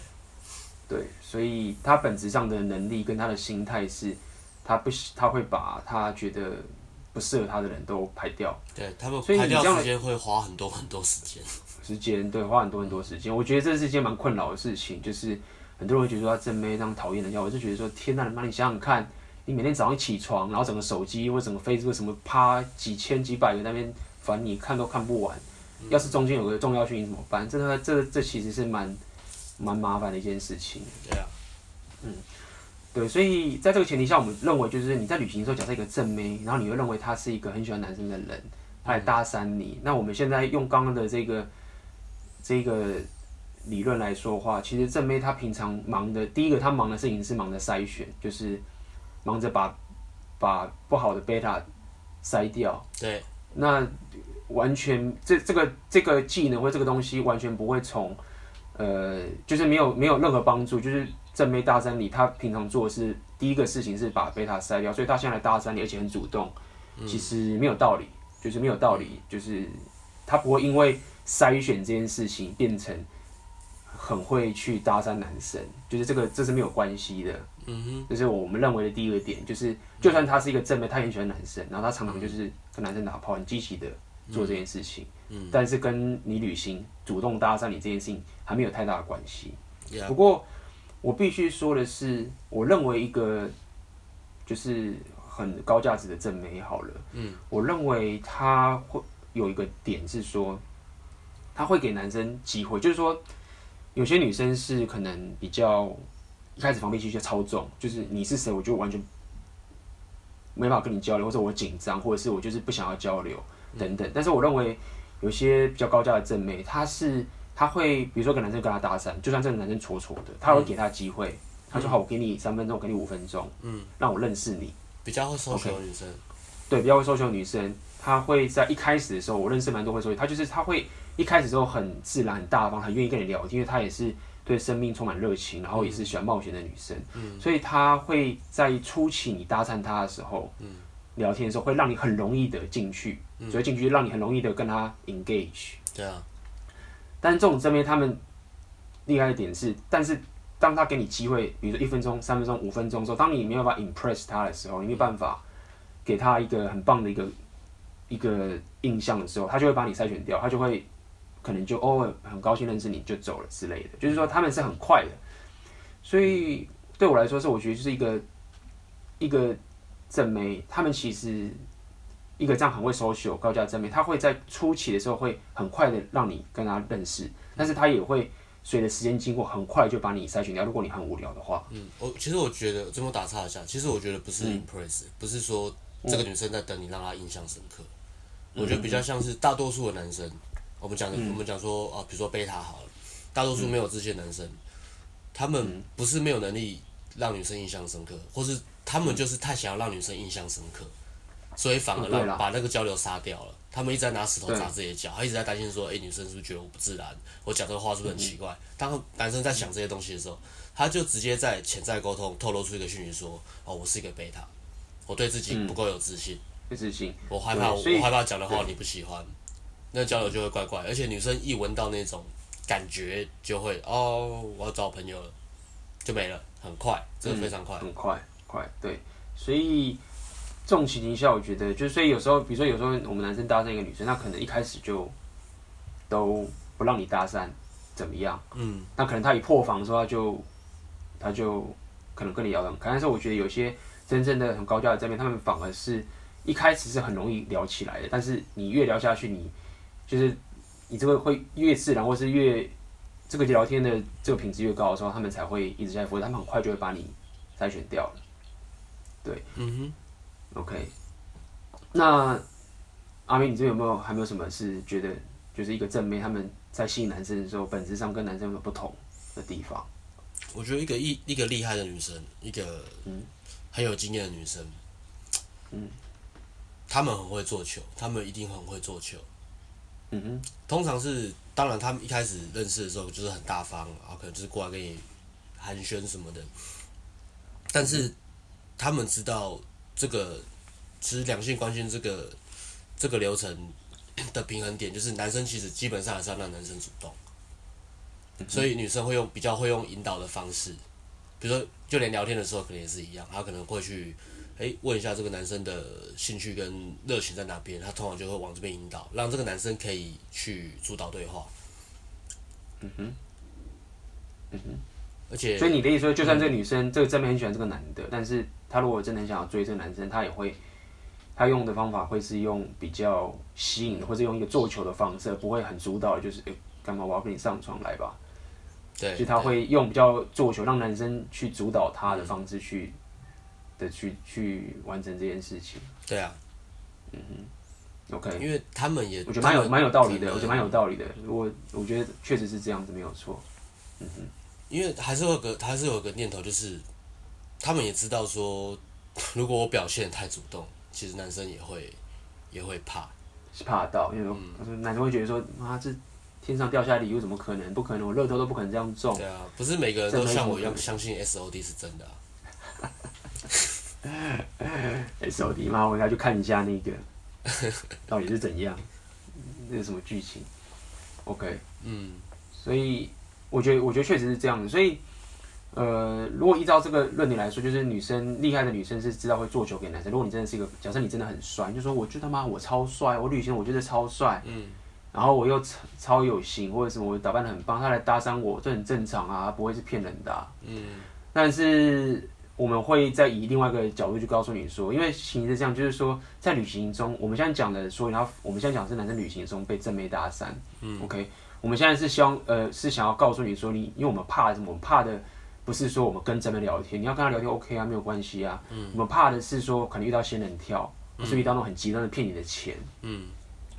对，所以他本质上的能力跟他的心态是，他不他会把他觉得不适合他的人都排掉。对，他们排掉时间会花很多很多时间。时间对，花很多很多时间。我觉得这是一件蛮困扰的事情，就是。很多人会觉得他正妹这样讨厌人家，我就觉得说天哪，妈你想想看，你每天早上起床，然后整个手机或整个 Facebook 什么啪几千几百个那边，反正你看都看不完。要是中间有个重要讯息怎么办？这这这其实是蛮蛮麻烦的一件事情。对啊，嗯，对，所以在这个前提下，我们认为就是你在旅行的时候，假设一个正妹，然后你会认为她是一个很喜欢男生的人，她来搭讪你。那我们现在用刚刚的这个这个。理论来说的话，其实正妹她平常忙的，第一个她忙的事情是忙着筛选，就是忙着把把不好的贝塔筛掉。对，那完全这这个这个技能或这个东西完全不会从呃，就是没有没有任何帮助。就是正妹搭讪你，她平常做的是第一个事情是把贝塔筛掉，所以她现在来搭讪你，而且很主动，其实没有道理，就是没有道理，就是她不会因为筛选这件事情变成。很会去搭讪男生，就是这个，这是没有关系的。嗯哼，这是我们认为的第一个点，就是就算他是一个正妹，他也很喜欢男生，然后他常常就是跟男生打炮，很积极的做这件事情。嗯，但是跟你旅行主动搭讪你这件事情还没有太大的关系。Yeah. 不过我必须说的是，我认为一个就是很高价值的正妹好了。嗯，我认为他会有一个点是说，他会给男生机会，就是说。有些女生是可能比较一开始防备心就超重，就是你是谁，我就完全没办法跟你交流，或者我紧张，或者是我就是不想要交流等等。但是我认为有些比较高价的正妹，她是他会比如说跟男生跟他搭讪，就算这个男生挫挫的，他会给他机会。嗯、他说好，我给你三分钟，我给你五分钟，嗯，让我认识你。比较会social 女生，对，比较会social女生，她会在一开始的时候，我认识蛮多会social，她就是她会一开始的时候很自然、很大方，很愿意跟你聊天，因为她也是对生命充满热情，然后也是喜欢冒险的女生，嗯，所以她会在初期你搭讪她的时候，嗯，聊天的时候会让你很容易的进去，嗯，所以进去让你很容易的跟她 engage。对啊，但是这种这边他们厉害的点是，但是。当他给你机会，比如说一分钟、三分钟、五分钟的时候，当你没有办法 impress 他的时候，你没有办法给他一个很棒的一个一个印象的时候，他就会把你筛选掉，他就会可能就哦，很高兴认识你就走了之类的。就是说他们是很快的，所以对我来说是我觉得就是一个一个正妹，他们其实一个这样很会 social 高价正妹，他会在初期的时候会很快的让你跟他认识，但是他也会。随着时间经过，很快就把你筛选掉。如果你很无聊的话，嗯，我其实我觉得，最后打岔一下，其实我觉得不是 impress，、嗯、不是说这个女生在等你让她印象深刻。嗯、我觉得比较像是大多数的男生，我们讲、嗯、我们讲说啊，比如说 Beta 好了，大多数没有自信的男生，嗯、他们不是没有能力让女生印象深刻，或是他们就是太想要让女生印象深刻，所以反而让、嗯、把那个交流杀掉了。他们一直在拿石头砸自己的脚，他一直在担心说：“哎、欸，女生是不是觉得我不自然？我讲这个话是不是很奇怪？”嗯、当男生在想这些东西的时候，他就直接在潜在沟通透露出一个讯息说：“哦，我是一个贝塔，我对自己不够有自信，嗯、自信我害怕，我害怕讲的话你不喜欢，那交流就会怪怪。而且女生一闻到那种感觉，就会哦，我要找朋友了，就没了，很快，这个非常快，嗯、很快，快对，所以。”这种情形下，我觉得就是，所以有时候，比如说有时候我们男生搭讪一个女生，她可能一开始就都不让你搭讪，怎么样？嗯，那可能她一破防的时候，她就她就可能跟你聊得很开。但是我觉得有些真正的很高价的正妹，他们反而是一开始是很容易聊起来的，但是你越聊下去，你就是你这个会越自然，或是越这个聊天的这个品质越高的时候，他们才会一直在服务，他们很快就会把你筛选掉了。对，嗯哼。OK， 那阿明，你这有没有还没有什么是觉得就是一个正妹他们在吸引男生的时候，本质上跟男生有不同的地方？我觉得一个一一个厉害的女生，一个很有经验的女生，嗯，他们很会做球，他们一定很会做球。嗯哼，通常是当然，他们一开始认识的时候就是很大方，然后可能就是过来跟你寒暄什么的，但是他们知道。这个其实两性关系这个这个流程的平衡点，就是男生其实基本上还是要让男生主动，嗯、所以女生会用比较会用引导的方式，比如说就连聊天的时候可能也是一样，她可能会去哎问一下这个男生的兴趣跟热情在哪边，她通常就会往这边引导，让这个男生可以去主导对话。嗯哼，嗯哼，而且所以你的意思说，就算这个女生、嗯、这个正面很喜欢这个男的，但是。他如果真的很想要追这个男生，他也会，他用的方法会是用比较吸引，或者用一个做球的方式，不会很主导，就是哎，干嘛我要跟你上床来吧？对，就他会用比较做球，让男生去主导他的方式去、嗯、的去去完成这件事情。对啊，嗯哼 ，OK， 因为他们也我觉得蛮有蛮有道理的，我觉得蛮有道理的。我我觉得确实是这样子，没有错。嗯哼，因为还是有个还是有个念头就是。他们也知道说，如果我表现太主动，其实男生也会也会怕，是怕到，因为、嗯、男生会觉得说，妈、啊，这天上掉下来礼物怎么可能？不可能，我乐透都不可能这样中。对啊，不是每个人都像我一样相信 S O D 是真的、啊。S O D 妈，我应该去看一下那个到底是怎样，那是什么剧情 ？OK， 嗯，所以我觉得，我觉得确实是这样的，所以。呃，如果依照这个论点来说，就是女生厉害的女生是知道会做球给男生。如果你真的是一个，假设你真的很帅，你就说我就他妈我超帅，我旅行我觉得超帅，嗯，然后我又超有型或者什么，我打扮得很棒，他来搭讪我，这很正常啊，不会是骗人的、啊，嗯。但是我们会再以另外一个角度去告诉你说，因为情是这样，就是说在旅行中，我们现在讲的说，然后我们现在讲的是男生旅行中被正妹搭讪，嗯 ，OK， 我们现在是希望呃是想要告诉你说，你因为我们怕什么，我们怕的。不是说我们跟正妹聊天，你要跟他聊天 OK 啊，没有关系啊。嗯、我们怕的是说可能遇到仙人跳，嗯、或是遇到那种很极端的骗你的钱。嗯，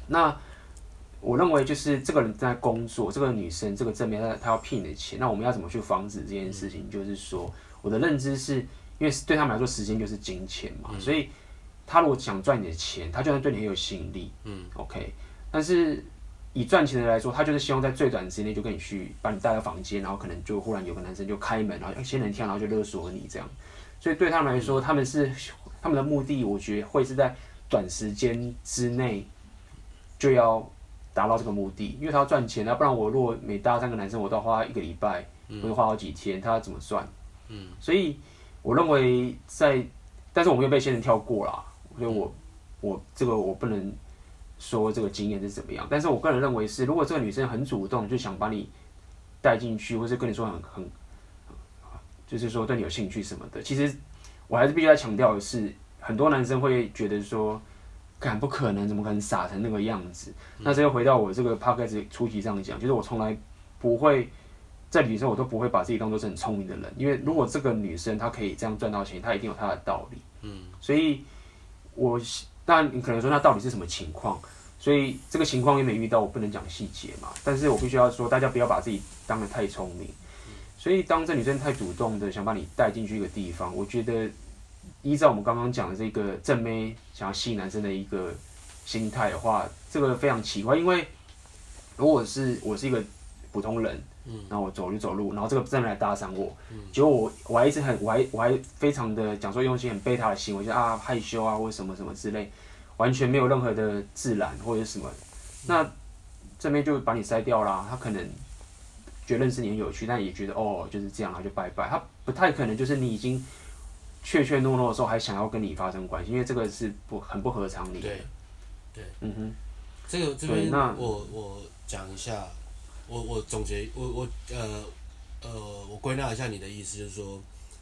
那我认为就是这个人在工作，这个女生，这个正面她她要骗你的钱，那我们要怎么去防止这件事情？嗯、就是说，我的认知是因为对他们来说，时间就是金钱嘛，嗯、所以他如果想赚你的钱，他就算对你很有吸引力，嗯 ，OK， 但是。以赚钱的来说，他就是希望在最短时间内就跟你去把你带到房间，然后可能就忽然有个男生就开门，然后仙人跳，然后就勒索你这样。所以对他们来说，他们是他们的目的，我觉得会是在短时间之内就要达到这个目的，因为他要赚钱啊，不然我如果每搭三个男生，我都要花一个礼拜，或者花好几天，他要怎么算？嗯，所以我认为在，但是我没有被仙人跳过啦，所以我我这个我不能。说这个经验是怎么样？但是我个人认为是，如果这个女生很主动，就想把你带进去，或是跟你说很很，就是说对你有兴趣什么的。其实我还是必须要强调的是，很多男生会觉得说，敢不可能，怎么可能傻成那个样子？嗯、那这又回到我这个 podcast 初期上讲，就是我从来不会在女生，我都不会把自己当做是很聪明的人，因为如果这个女生她可以这样赚到钱，她一定有她的道理。嗯，所以我。但你可能说，那到底是什么情况？所以这个情况也没遇到，我不能讲细节嘛。但是我必须要说，大家不要把自己当得太聪明。所以当这女生太主动的想把你带进去一个地方，我觉得依照我们刚刚讲的这个正妹想要吸引男生的一个心态的话，这个非常奇怪。因为如果是我是一个普通人，然后我走路走路，然后这个正妹来搭讪我，结果我我还一直很我还我还非常的讲说用心很贝塔的行为，就啊害羞啊或者什么什么之类，完全没有任何的自然或者什么，那正妹就把你筛掉啦。他可能觉得认识你很有趣，但也觉得哦就是这样，然后就拜拜。他不太可能就是你已经怯怯懦懦的时候还想要跟你发生关系，因为这个是不很不合常理的。对，对，嗯哼，这个这边我我讲一下。我我总结我我呃呃我归纳一下你的意思，就是说，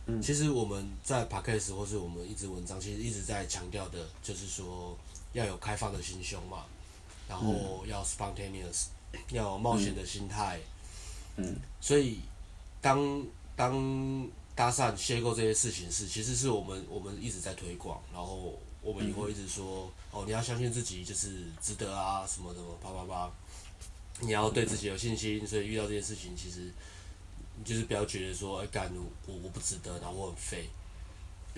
嗯、其实我们在 podcast 或是我们一直文章，其实一直在强调的就是说要有开放的心胸嘛，然后要 spontaneous，、嗯、要有冒险的心态。嗯，所以当当搭讪、邂逅这些事情是，其实是我们我们一直在推广，然后我们也会一直说、嗯、哦，你要相信自己，就是值得啊，什么什么，叭叭叭。你要对自己有信心，所以遇到这件事情，其实你就是不要觉得说，哎、欸，干我我不值得，然后我很废。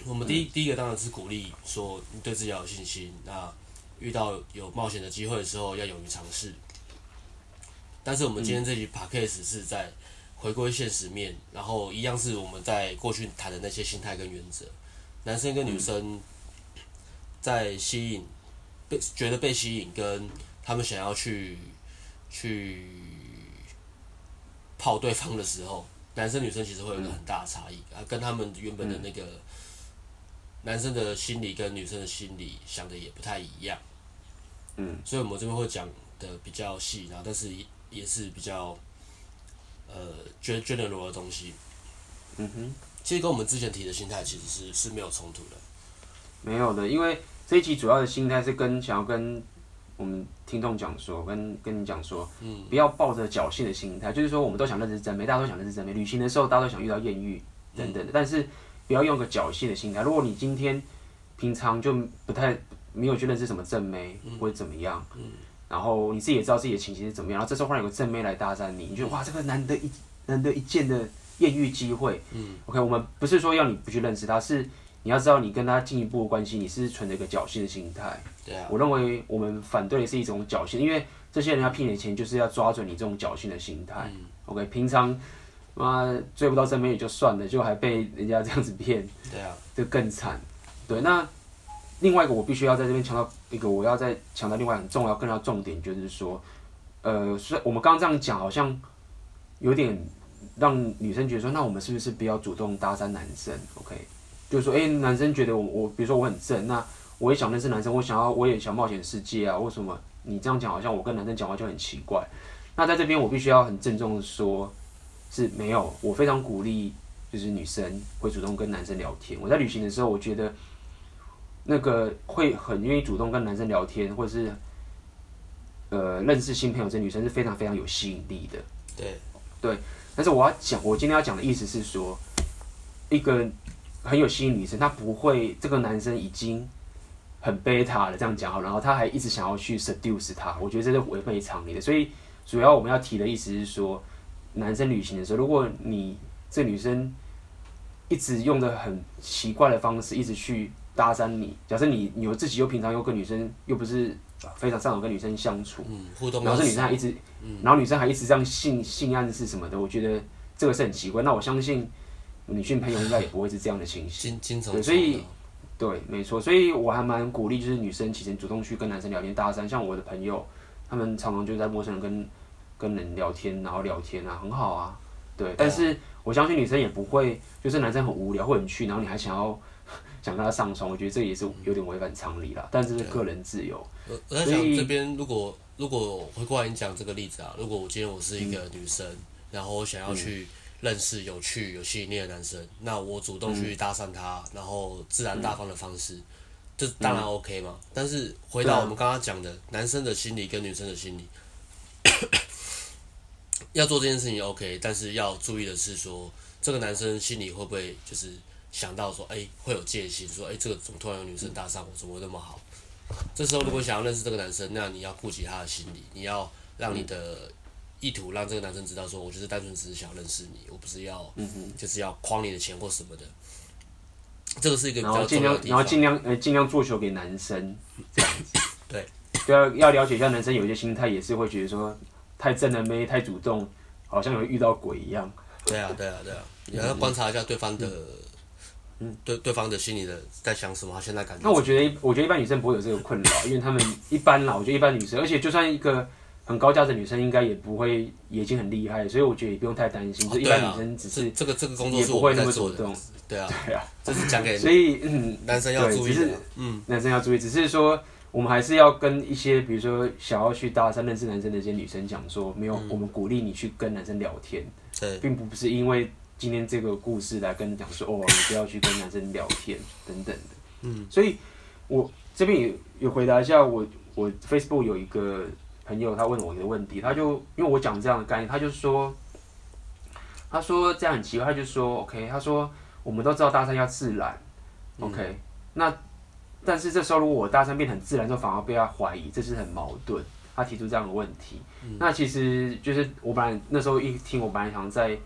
我们第一、嗯、第一个当然是鼓励说，你对自己要有信心。那遇到有冒险的机会的时候，要勇于尝试。但是我们今天这集 podcast 是在回归现实面，然后一样是我们在过去谈的那些心态跟原则。男生跟女生在吸引，被觉得被吸引，跟他们想要去。去泡对方的时候，男生女生其实会有一个很大的差异、嗯啊、跟他们原本的那个男生的心理跟女生的心理想的也不太一样，嗯，所以我们这边会讲的比较细，然后但是也是比较呃 general 的东西，嗯哼，其实跟我们之前提的心态其实是是没有冲突的，没有的，因为这一集主要的心态是跟想要跟。我们听众讲说，跟跟你讲说，嗯、不要抱着侥幸的心态，就是说我们都想认识真美，大家都想认识真美。旅行的时候，大家都想遇到艳遇等等的，嗯、但是不要用个侥幸的心态。如果你今天平常就不太没有去认识什么正妹、嗯、或者怎么样，嗯、然后你自己也知道自己的情形是怎么样，然后这时候忽然有个正妹来搭讪你，你觉得哇，这个难得一难得一见的艳遇机会，嗯 ，OK， 我们不是说要你不去认识她，是。你要知道，你跟他进一步的关系，你是存着一个侥幸的心态。对啊。我认为我们反对的是一种侥幸，因为这些人要骗你的钱，就是要抓准你这种侥幸的心态。嗯、OK， 平常妈追不到正妹也就算了，就还被人家这样子骗。对啊。就更惨。对，那另外一个我必须要在这边强调一个，我要再强调另外很重要、更要重点就是说，呃，虽然我们刚刚这样讲，好像有点让女生觉得说，那我们是不是不要主动搭讪男生 ？OK。就是说，哎、欸，男生觉得我我，比如说我很正，那我也想认识男生，我想要我也想冒险世界啊，为什么你这样讲，好像我跟男生讲话就很奇怪？那在这边我必须要很郑重的说，是没有，我非常鼓励，就是女生会主动跟男生聊天。我在旅行的时候，我觉得那个会很愿意主动跟男生聊天，或者是呃认识新朋友，这女生是非常非常有吸引力的。对对，但是我要讲，我今天要讲的意思是说，一个。很有吸引女生，他不会这个男生已经很 beta 的这样讲好，然后他还一直想要去 seduce 他，我觉得这是违背常理的。所以主要我们要提的意思是说，男生旅行的时候，如果你这女生一直用的很奇怪的方式，一直去搭讪你，假设你你自己又平常又跟女生又不是非常擅长跟女生相处，嗯、互动然后是女生还一直，嗯、然后女生还一直这样性性暗示什么的，我觉得这个是很奇怪。那我相信女性朋友应该也不会是这样的情形，对，所以。对，没错，所以我还蛮鼓励，就是女生其实主动去跟男生聊天搭讪，像我的朋友，他们常常就在陌生人跟跟人聊天，然后聊天啊，很好啊，对。但是我相信女生也不会，就是男生很无聊或很趣，然后你还想要想跟他上床，我觉得这也是有点违反常理啦。但是是个人自由。我我在想这边，如果如果回过来你讲这个例子啊，如果我今天我是一个女生，嗯、然后我想要去。嗯认识有趣有吸引力的男生，那我主动去搭讪他，嗯、然后自然大方的方式，嗯、这当然 OK 嘛。嗯、但是回到我们刚刚讲的，啊、男生的心理跟女生的心理，要做这件事情 OK， 但是要注意的是说，这个男生心里会不会就是想到说，哎、欸，会有戒心，说，哎、欸，这个怎么突然有女生搭讪我，怎么那么好？这时候如果想要认识这个男生，那你要顾及他的心理，你要让你的。嗯意图让这个男生知道，说我就是单纯只是想认识你，我不是要，嗯、就是要诓你的钱或什么的。这个是一个比较重要的地方。然后尽量，然后尽量呃尽量做球给男生，这样子。对，要要了解一下男生有一些心态，也是会觉得说太正了妹，太主动，好像有遇到鬼一样。对啊，对啊，对啊，你要观察一下对方的，嗯、对对方的心里的在想什么，他现在感觉。那我觉得，我觉得一般女生不会有这个困扰，因为他们一般啦，我觉得一般女生，而且就算一个。很高价值的女生应该也不会，也已经很厉害，所以我觉得也不用太担心。哦、就一般女生只是、啊、这个这个工作是我在做的，对啊，对啊，这是讲给所以嗯男生要注意的，嗯男生要注意，只是说我们还是要跟一些比如说想要去搭讪认识男生的一些女生讲说，没有，嗯、我们鼓励你去跟男生聊天，并不是因为今天这个故事来跟你讲说哦你不要去跟男生聊天等等的，嗯，所以我这边也有回答一下我我 Facebook 有一个。朋友他问我一个问题，他就因为我讲这样的概念，他就说，他说这样很奇怪，他就说 ，OK， 他说我们都知道搭讪要自然 ，OK，嗯、那但是这时候如果我搭讪变得很自然，就反而被他怀疑，这是很矛盾。他提出这样的问题，嗯、那其实就是我本来那时候一听，我本来想在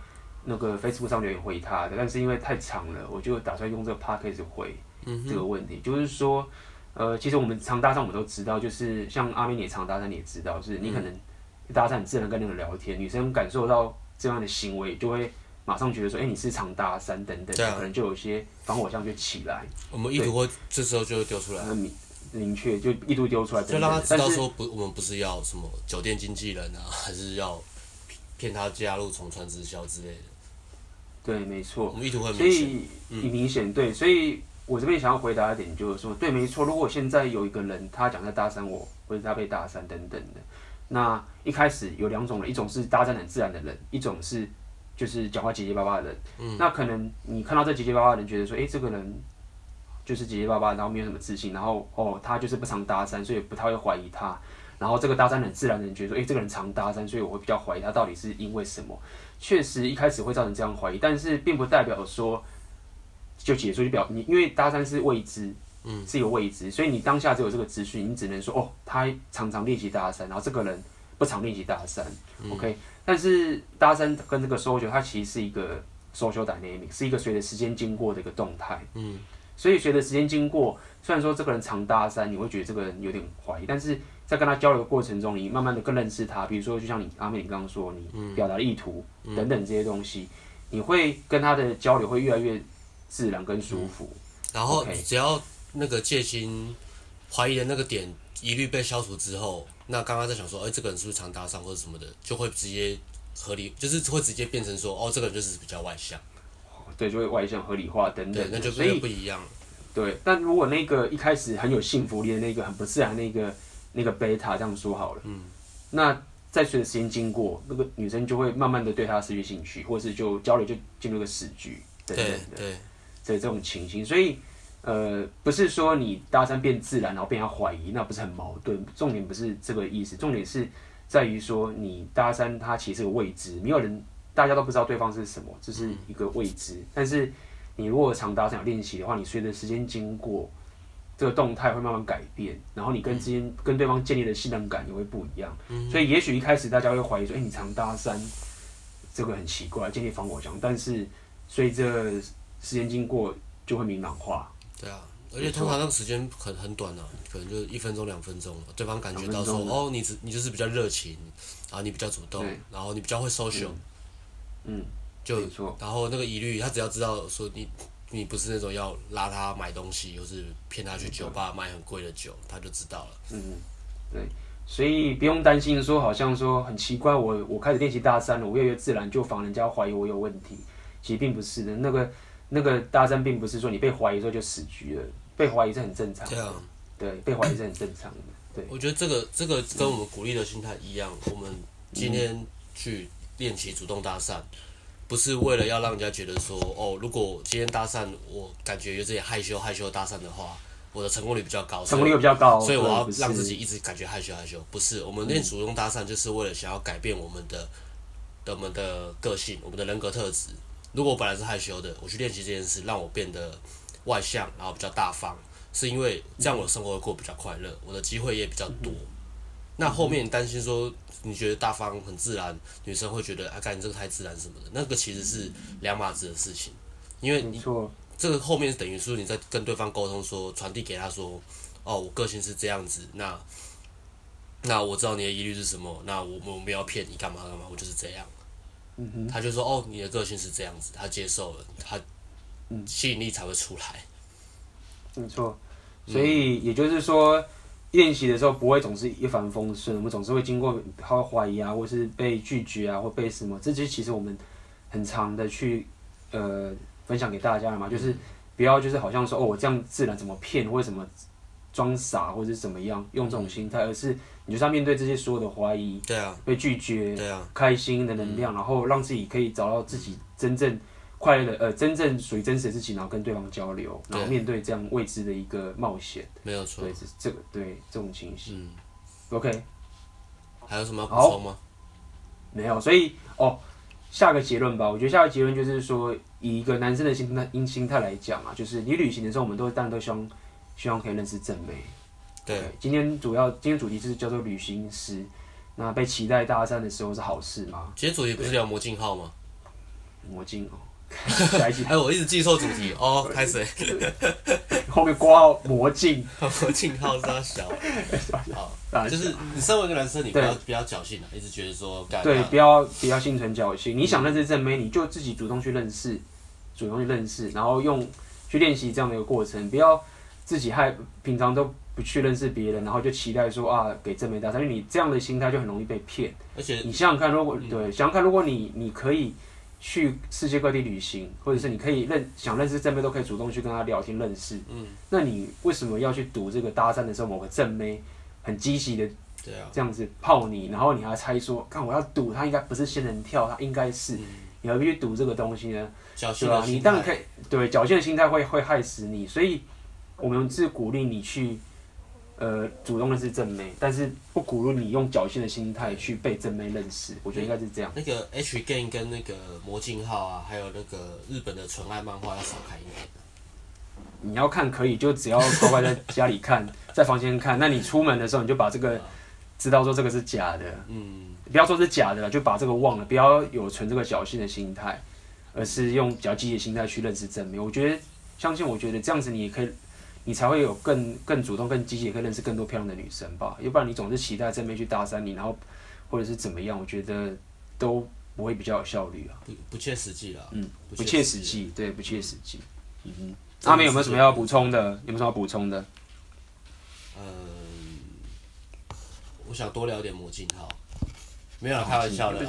那个 Facebook 上留言回他的，但是因为太长了，我就打算用这个 podcast 回这个问题，嗯、就是说。呃，其实我们常搭讪，我们都知道，就是像阿明也常搭讪，你也知道，就是你可能搭讪，你自然跟那个聊天，嗯、女生感受到这样的行为，就会马上觉得说，哎、欸，你是常搭讪等等，啊、可能就有些防火墙就起来。我们意图会这时候就丢出来，很明明确就意图丢出来等等，就让他知道说不，我们不是要什么酒店经纪人啊，还是要骗他加入重传直销之类的。对，没错。我们意图很明显，所以、嗯、明显对，所以。我这边想要回答一点，就是说，对，没错。如果现在有一个人，他讲在搭讪我，或者他被搭讪等等的，那一开始有两种人，一种是搭讪很自然的人，一种是就是讲话结结巴巴的人。嗯、那可能你看到这结结巴巴的人，觉得说，哎、欸，这个人就是结结巴巴，然后没有什么自信，然后哦，他就是不常搭讪，所以不太会怀疑他。然后这个搭讪很自然的人，觉得说，哎、欸，这个人常搭讪，所以我会比较怀疑他到底是因为什么。确实一开始会造成这样怀疑，但是并不代表说。就解说就表你，因为搭讪是未知，嗯，是有未知，所以你当下只有这个资讯，你只能说哦，他常常练习搭讪，然后这个人不常练习搭讪、嗯、，OK。但是搭讪跟这个 social 它其实是一个 social dynamic， 是一个随着时间经过的一个动态，嗯，所以随着时间经过，虽然说这个人常搭讪，你会觉得这个人有点怀疑，但是在跟他交流的过程中，你慢慢的更认识他，比如说就像你阿妹你刚刚说，你表达的意图、嗯、等等这些东西，你会跟他的交流会越来越。自然跟舒服，嗯、然后只要那个戒心怀疑的那个点一律被消除之后，那刚刚在想说，哎、欸，这个人是不是常搭讪或者什么的，就会直接合理，就是会直接变成说，哦，这个人就是比较外向，对，就会外向合理化等等，那就所以不一样了。对，但如果那个一开始很有幸福力的那个很不自然那个那个 beta 这样说好了，嗯，那在随着时间经过，那个女生就会慢慢的对他失去兴趣，或是就交流就进入一个死局等等的。对对的这种情形，所以，呃，不是说你搭讪变自然，然后变他怀疑，那不是很矛盾。重点不是这个意思，重点是在于说你搭讪他其实是个未知，没有人，大家都不知道对方是什么，这是一个未知。但是你如果常搭讪有练习的话，你随着时间经过，这个动态会慢慢改变，然后你跟之间、嗯、跟对方建立的信任感也会不一样。嗯、所以也许一开始大家会怀疑说，哎、欸，你常搭讪，这个很奇怪，建立防火墙。但是随着时间经过，就会明朗化。对啊。而且通常那个时间很很短啊，可能就一分钟两分钟，对方感觉到说哦，你你就是比较热情，然后你比较主动，然后你比较会 social， 嗯，就然后那个疑虑，他只要知道说你你不是那种要拉他买东西，或是骗他去酒吧买很贵的酒，他就知道了。嗯，对，所以不用担心说好像说很奇怪，我我开始练习搭讪了，我越来越自然，就防人家怀疑我有问题，其实并不是的。那个。那个搭讪并不是说你被怀疑之后就死局了，被怀疑是很正常的。对啊，对，被怀疑是很正常的。对，我觉得这个这个跟我们鼓励的心态一样，嗯、我们今天去练习主动搭讪，不是为了要让人家觉得说，哦，如果今天搭讪我感觉有点害羞害羞搭讪的话，我的成功率比较高，成功率比较高，所以我要让自己一直感觉害羞害羞。不是，我们练主动搭讪就是为了想要改变我们的、嗯、我们的个性，我们的人格特质。如果我本来是害羞的，我去练习这件事，让我变得外向，然后比较大方，是因为这样我的生活会过比较快乐，我的机会也比较多。嗯、那后面你担心说，你觉得大方很自然，女生会觉得啊，干你这个太自然什么的，那个其实是两码子的事情，因为你这个后面等于说你在跟对方沟通说，说传递给他说，哦，我个性是这样子，那那我知道你的疑虑是什么，那我我没有骗你干嘛干嘛，我就是这样。嗯、他就说：“哦，你的个性是这样子，他接受了，他吸引力才会出来。嗯”没错，所以也就是说，练习的时候不会总是一帆风顺，我们总是会经过他怀疑啊，或是被拒绝啊，或被什么。这就其实我们很常的去呃分享给大家了嘛，就是不要就是好像说哦，我这样自然怎么骗，或者什么装傻，或者是怎么样，用这种心态，而是。你就是要面对这些所有的怀疑，对啊，被拒绝，对啊，开心的能量，嗯、然后让自己可以找到自己真正快乐的，呃，真正属于真实的自己，然后跟对方交流，然后面对这样未知的一个冒险，没有错，对，这这个对这种情形，嗯 ，OK， 还有什么要补充吗？没有，所以哦，下个结论吧，我觉得下个结论就是说，以一个男生的心态因心态来讲啊，就是你旅行的时候，我们都当然都希望希望可以认识正妹。对，今天主要今天主题是叫做旅行师，那被期待搭讪的时候是好事吗？今天主题不是聊魔镜号吗？魔镜哦，哎，我一直记错主题哦，开始后面挂号魔镜，魔镜号是他小，好，就是你身为一个男生，你不要不要侥幸啊，一直觉得说，对，不要不要心存侥幸，你想认识正妹，你就自己主动去认识，主动去认识，然后用去练习这样的一个过程，不要自己害，平常都。不去认识别人，然后就期待说啊，给正妹搭讪，因为你这样的心态就很容易被骗。而且你想想看，如果、嗯、对，想想看，如果你你可以去世界各地旅行，或者是你可以认想认识正妹，都可以主动去跟她聊天认识。嗯，那你为什么要去赌这个搭讪的时候，某个正妹很积极的这样子泡你，然后你还猜说，看我要赌她应该不是仙人跳，她应该是，嗯、你何必去赌这个东西呢？侥幸的心态，对吧？你当然可以，对，侥幸的心态会会害死你，所以我们是鼓励你去。呃，主动认识正妹，但是不鼓励你用侥幸的心态去被正妹认识，我觉得应该是这样。那个 H Game 跟那个魔镜号啊，还有那个日本的纯爱漫画要少看一点。你要看可以，就只要乖乖在家里看，在房间看。那你出门的时候，你就把这个知道说这个是假的，嗯，不要说是假的，就把这个忘了，不要有存这个侥幸的心态，而是用比较积极的心态去认识正妹。我觉得，相信我觉得这样子你也可以。你才会有更更主动、更积极，可以认识更多漂亮的女生吧。要不然你总是期待正妹去搭讪你，然后或者是怎么样，我觉得都不会比较有效率啊。不不切实际啦。嗯，不切实际，对，不切实际。嗯哼。阿明有没有什么要补充的？有没有什么要补充的？嗯，我想多聊点魔镜号。没有，开玩笑的。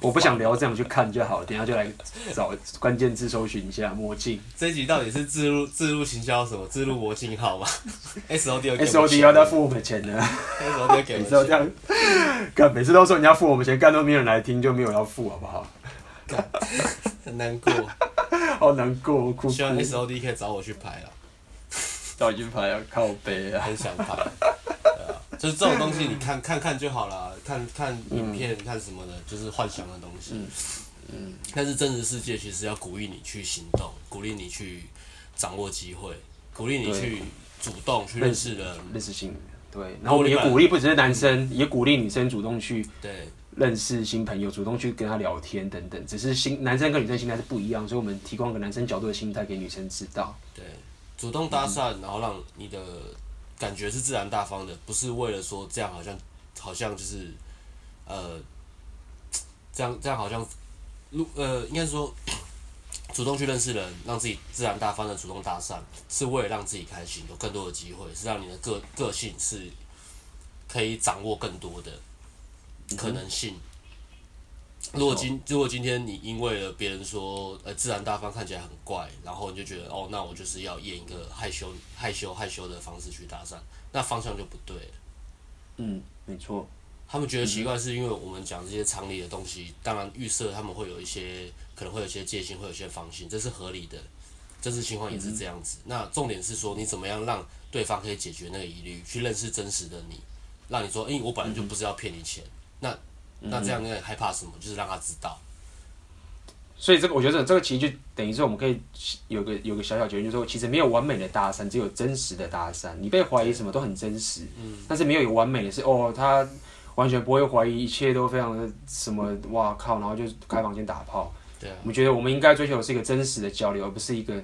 我不想聊，这样去看就好。等一下就来找关键字搜寻一下魔镜。这一集到底是置入置入行销什么？置入魔镜号吗 ？S O D S O D 要再付我们钱的。S O D 给我们钱。每次都这样，看每次都说人家付我们钱，干都没有人来听，就没有要付，好不好？很难过，好难过，哭。希望 S O D 可以找我去拍啊。找你去拍啊，靠北啊。很想拍。就是这种东西，你看看看就好了，看看影片、嗯、看什么的，就是幻想的东西。嗯嗯、但是真实世界其实要鼓励你去行动，鼓励你去掌握机会，鼓励你去主动去认识人，认识新人。对，然后我们也鼓励不只是男生，也鼓励女生主动去认识新朋友，主动去跟他聊天等等。只是新男生跟女生心态是不一样，所以我们提供一个男生角度的心态给女生知道。对，主动搭讪，嗯、然后让你的感觉是自然大方的，不是为了说这样好像好像就是呃这样这样好像呃应该说。主动去认识人，让自己自然大方的主动搭讪，是为了让自己开心，有更多的机会，是让你的个个性是可以掌握更多的可能性。嗯、如果今如果今天你因为了别人说，呃，自然大方看起来很怪，然后你就觉得哦，那我就是要演一个害羞、害羞、害羞的方式去搭讪，那方向就不对了。嗯，没错。他们觉得奇怪，是因为我们讲这些常理的东西，当然预设他们会有一些，可能会有一些戒心，会有一些防心，这是合理的，真实情况也是这样子。嗯、那重点是说，你怎么样让对方可以解决那个疑虑，去认识真实的你，让你说，哎、欸，我本来就不是要骗你钱，嗯、那那这样那害怕什么，就是让他知道。所以这个我觉得这个其实就等于说我们可以有个有个小小结论，就是说其实没有完美的搭讪，只有真实的搭讪。你被怀疑什么都很真实，嗯、但是没有完美的是哦他。完全不会怀疑，一切都非常的什么哇靠，然后就开房间打炮。对啊，我们觉得我们应该追求的是一个真实的交流，而不是一个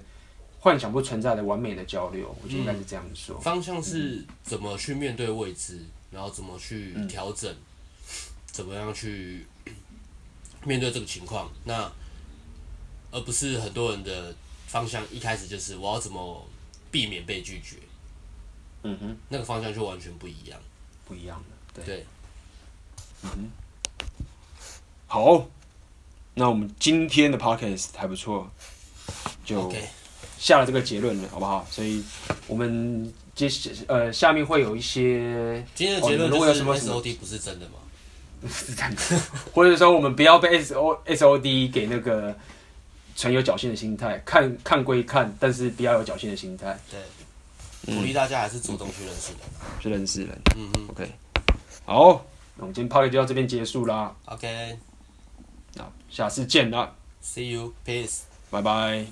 幻想不存在的完美的交流。我觉得应该是这样说。嗯、方向是怎么去面对未知，嗯、然后怎么去调整，嗯、怎么样去面对这个情况。那而不是很多人的方向一开始就是我要怎么避免被拒绝。嗯哼，那个方向就完全不一样，不一样的，对。对嗯，好，那我们今天的 podcast 还不错，就下了这个结论了，好不好？所以我们接呃下面会有一些今天的结论，如果有什么 S O D 不是真的吗？不是真的，或者说我们不要被 S O D 给那个存有侥幸的心态，看看归看，但是不要有侥幸的心态。对，鼓励大家还是主动去认识人，去认识人。嗯嗯 ，OK， 好。那我们今天 party 就到这边结束啦。OK， 好，下次见啦。See you, peace， 拜拜。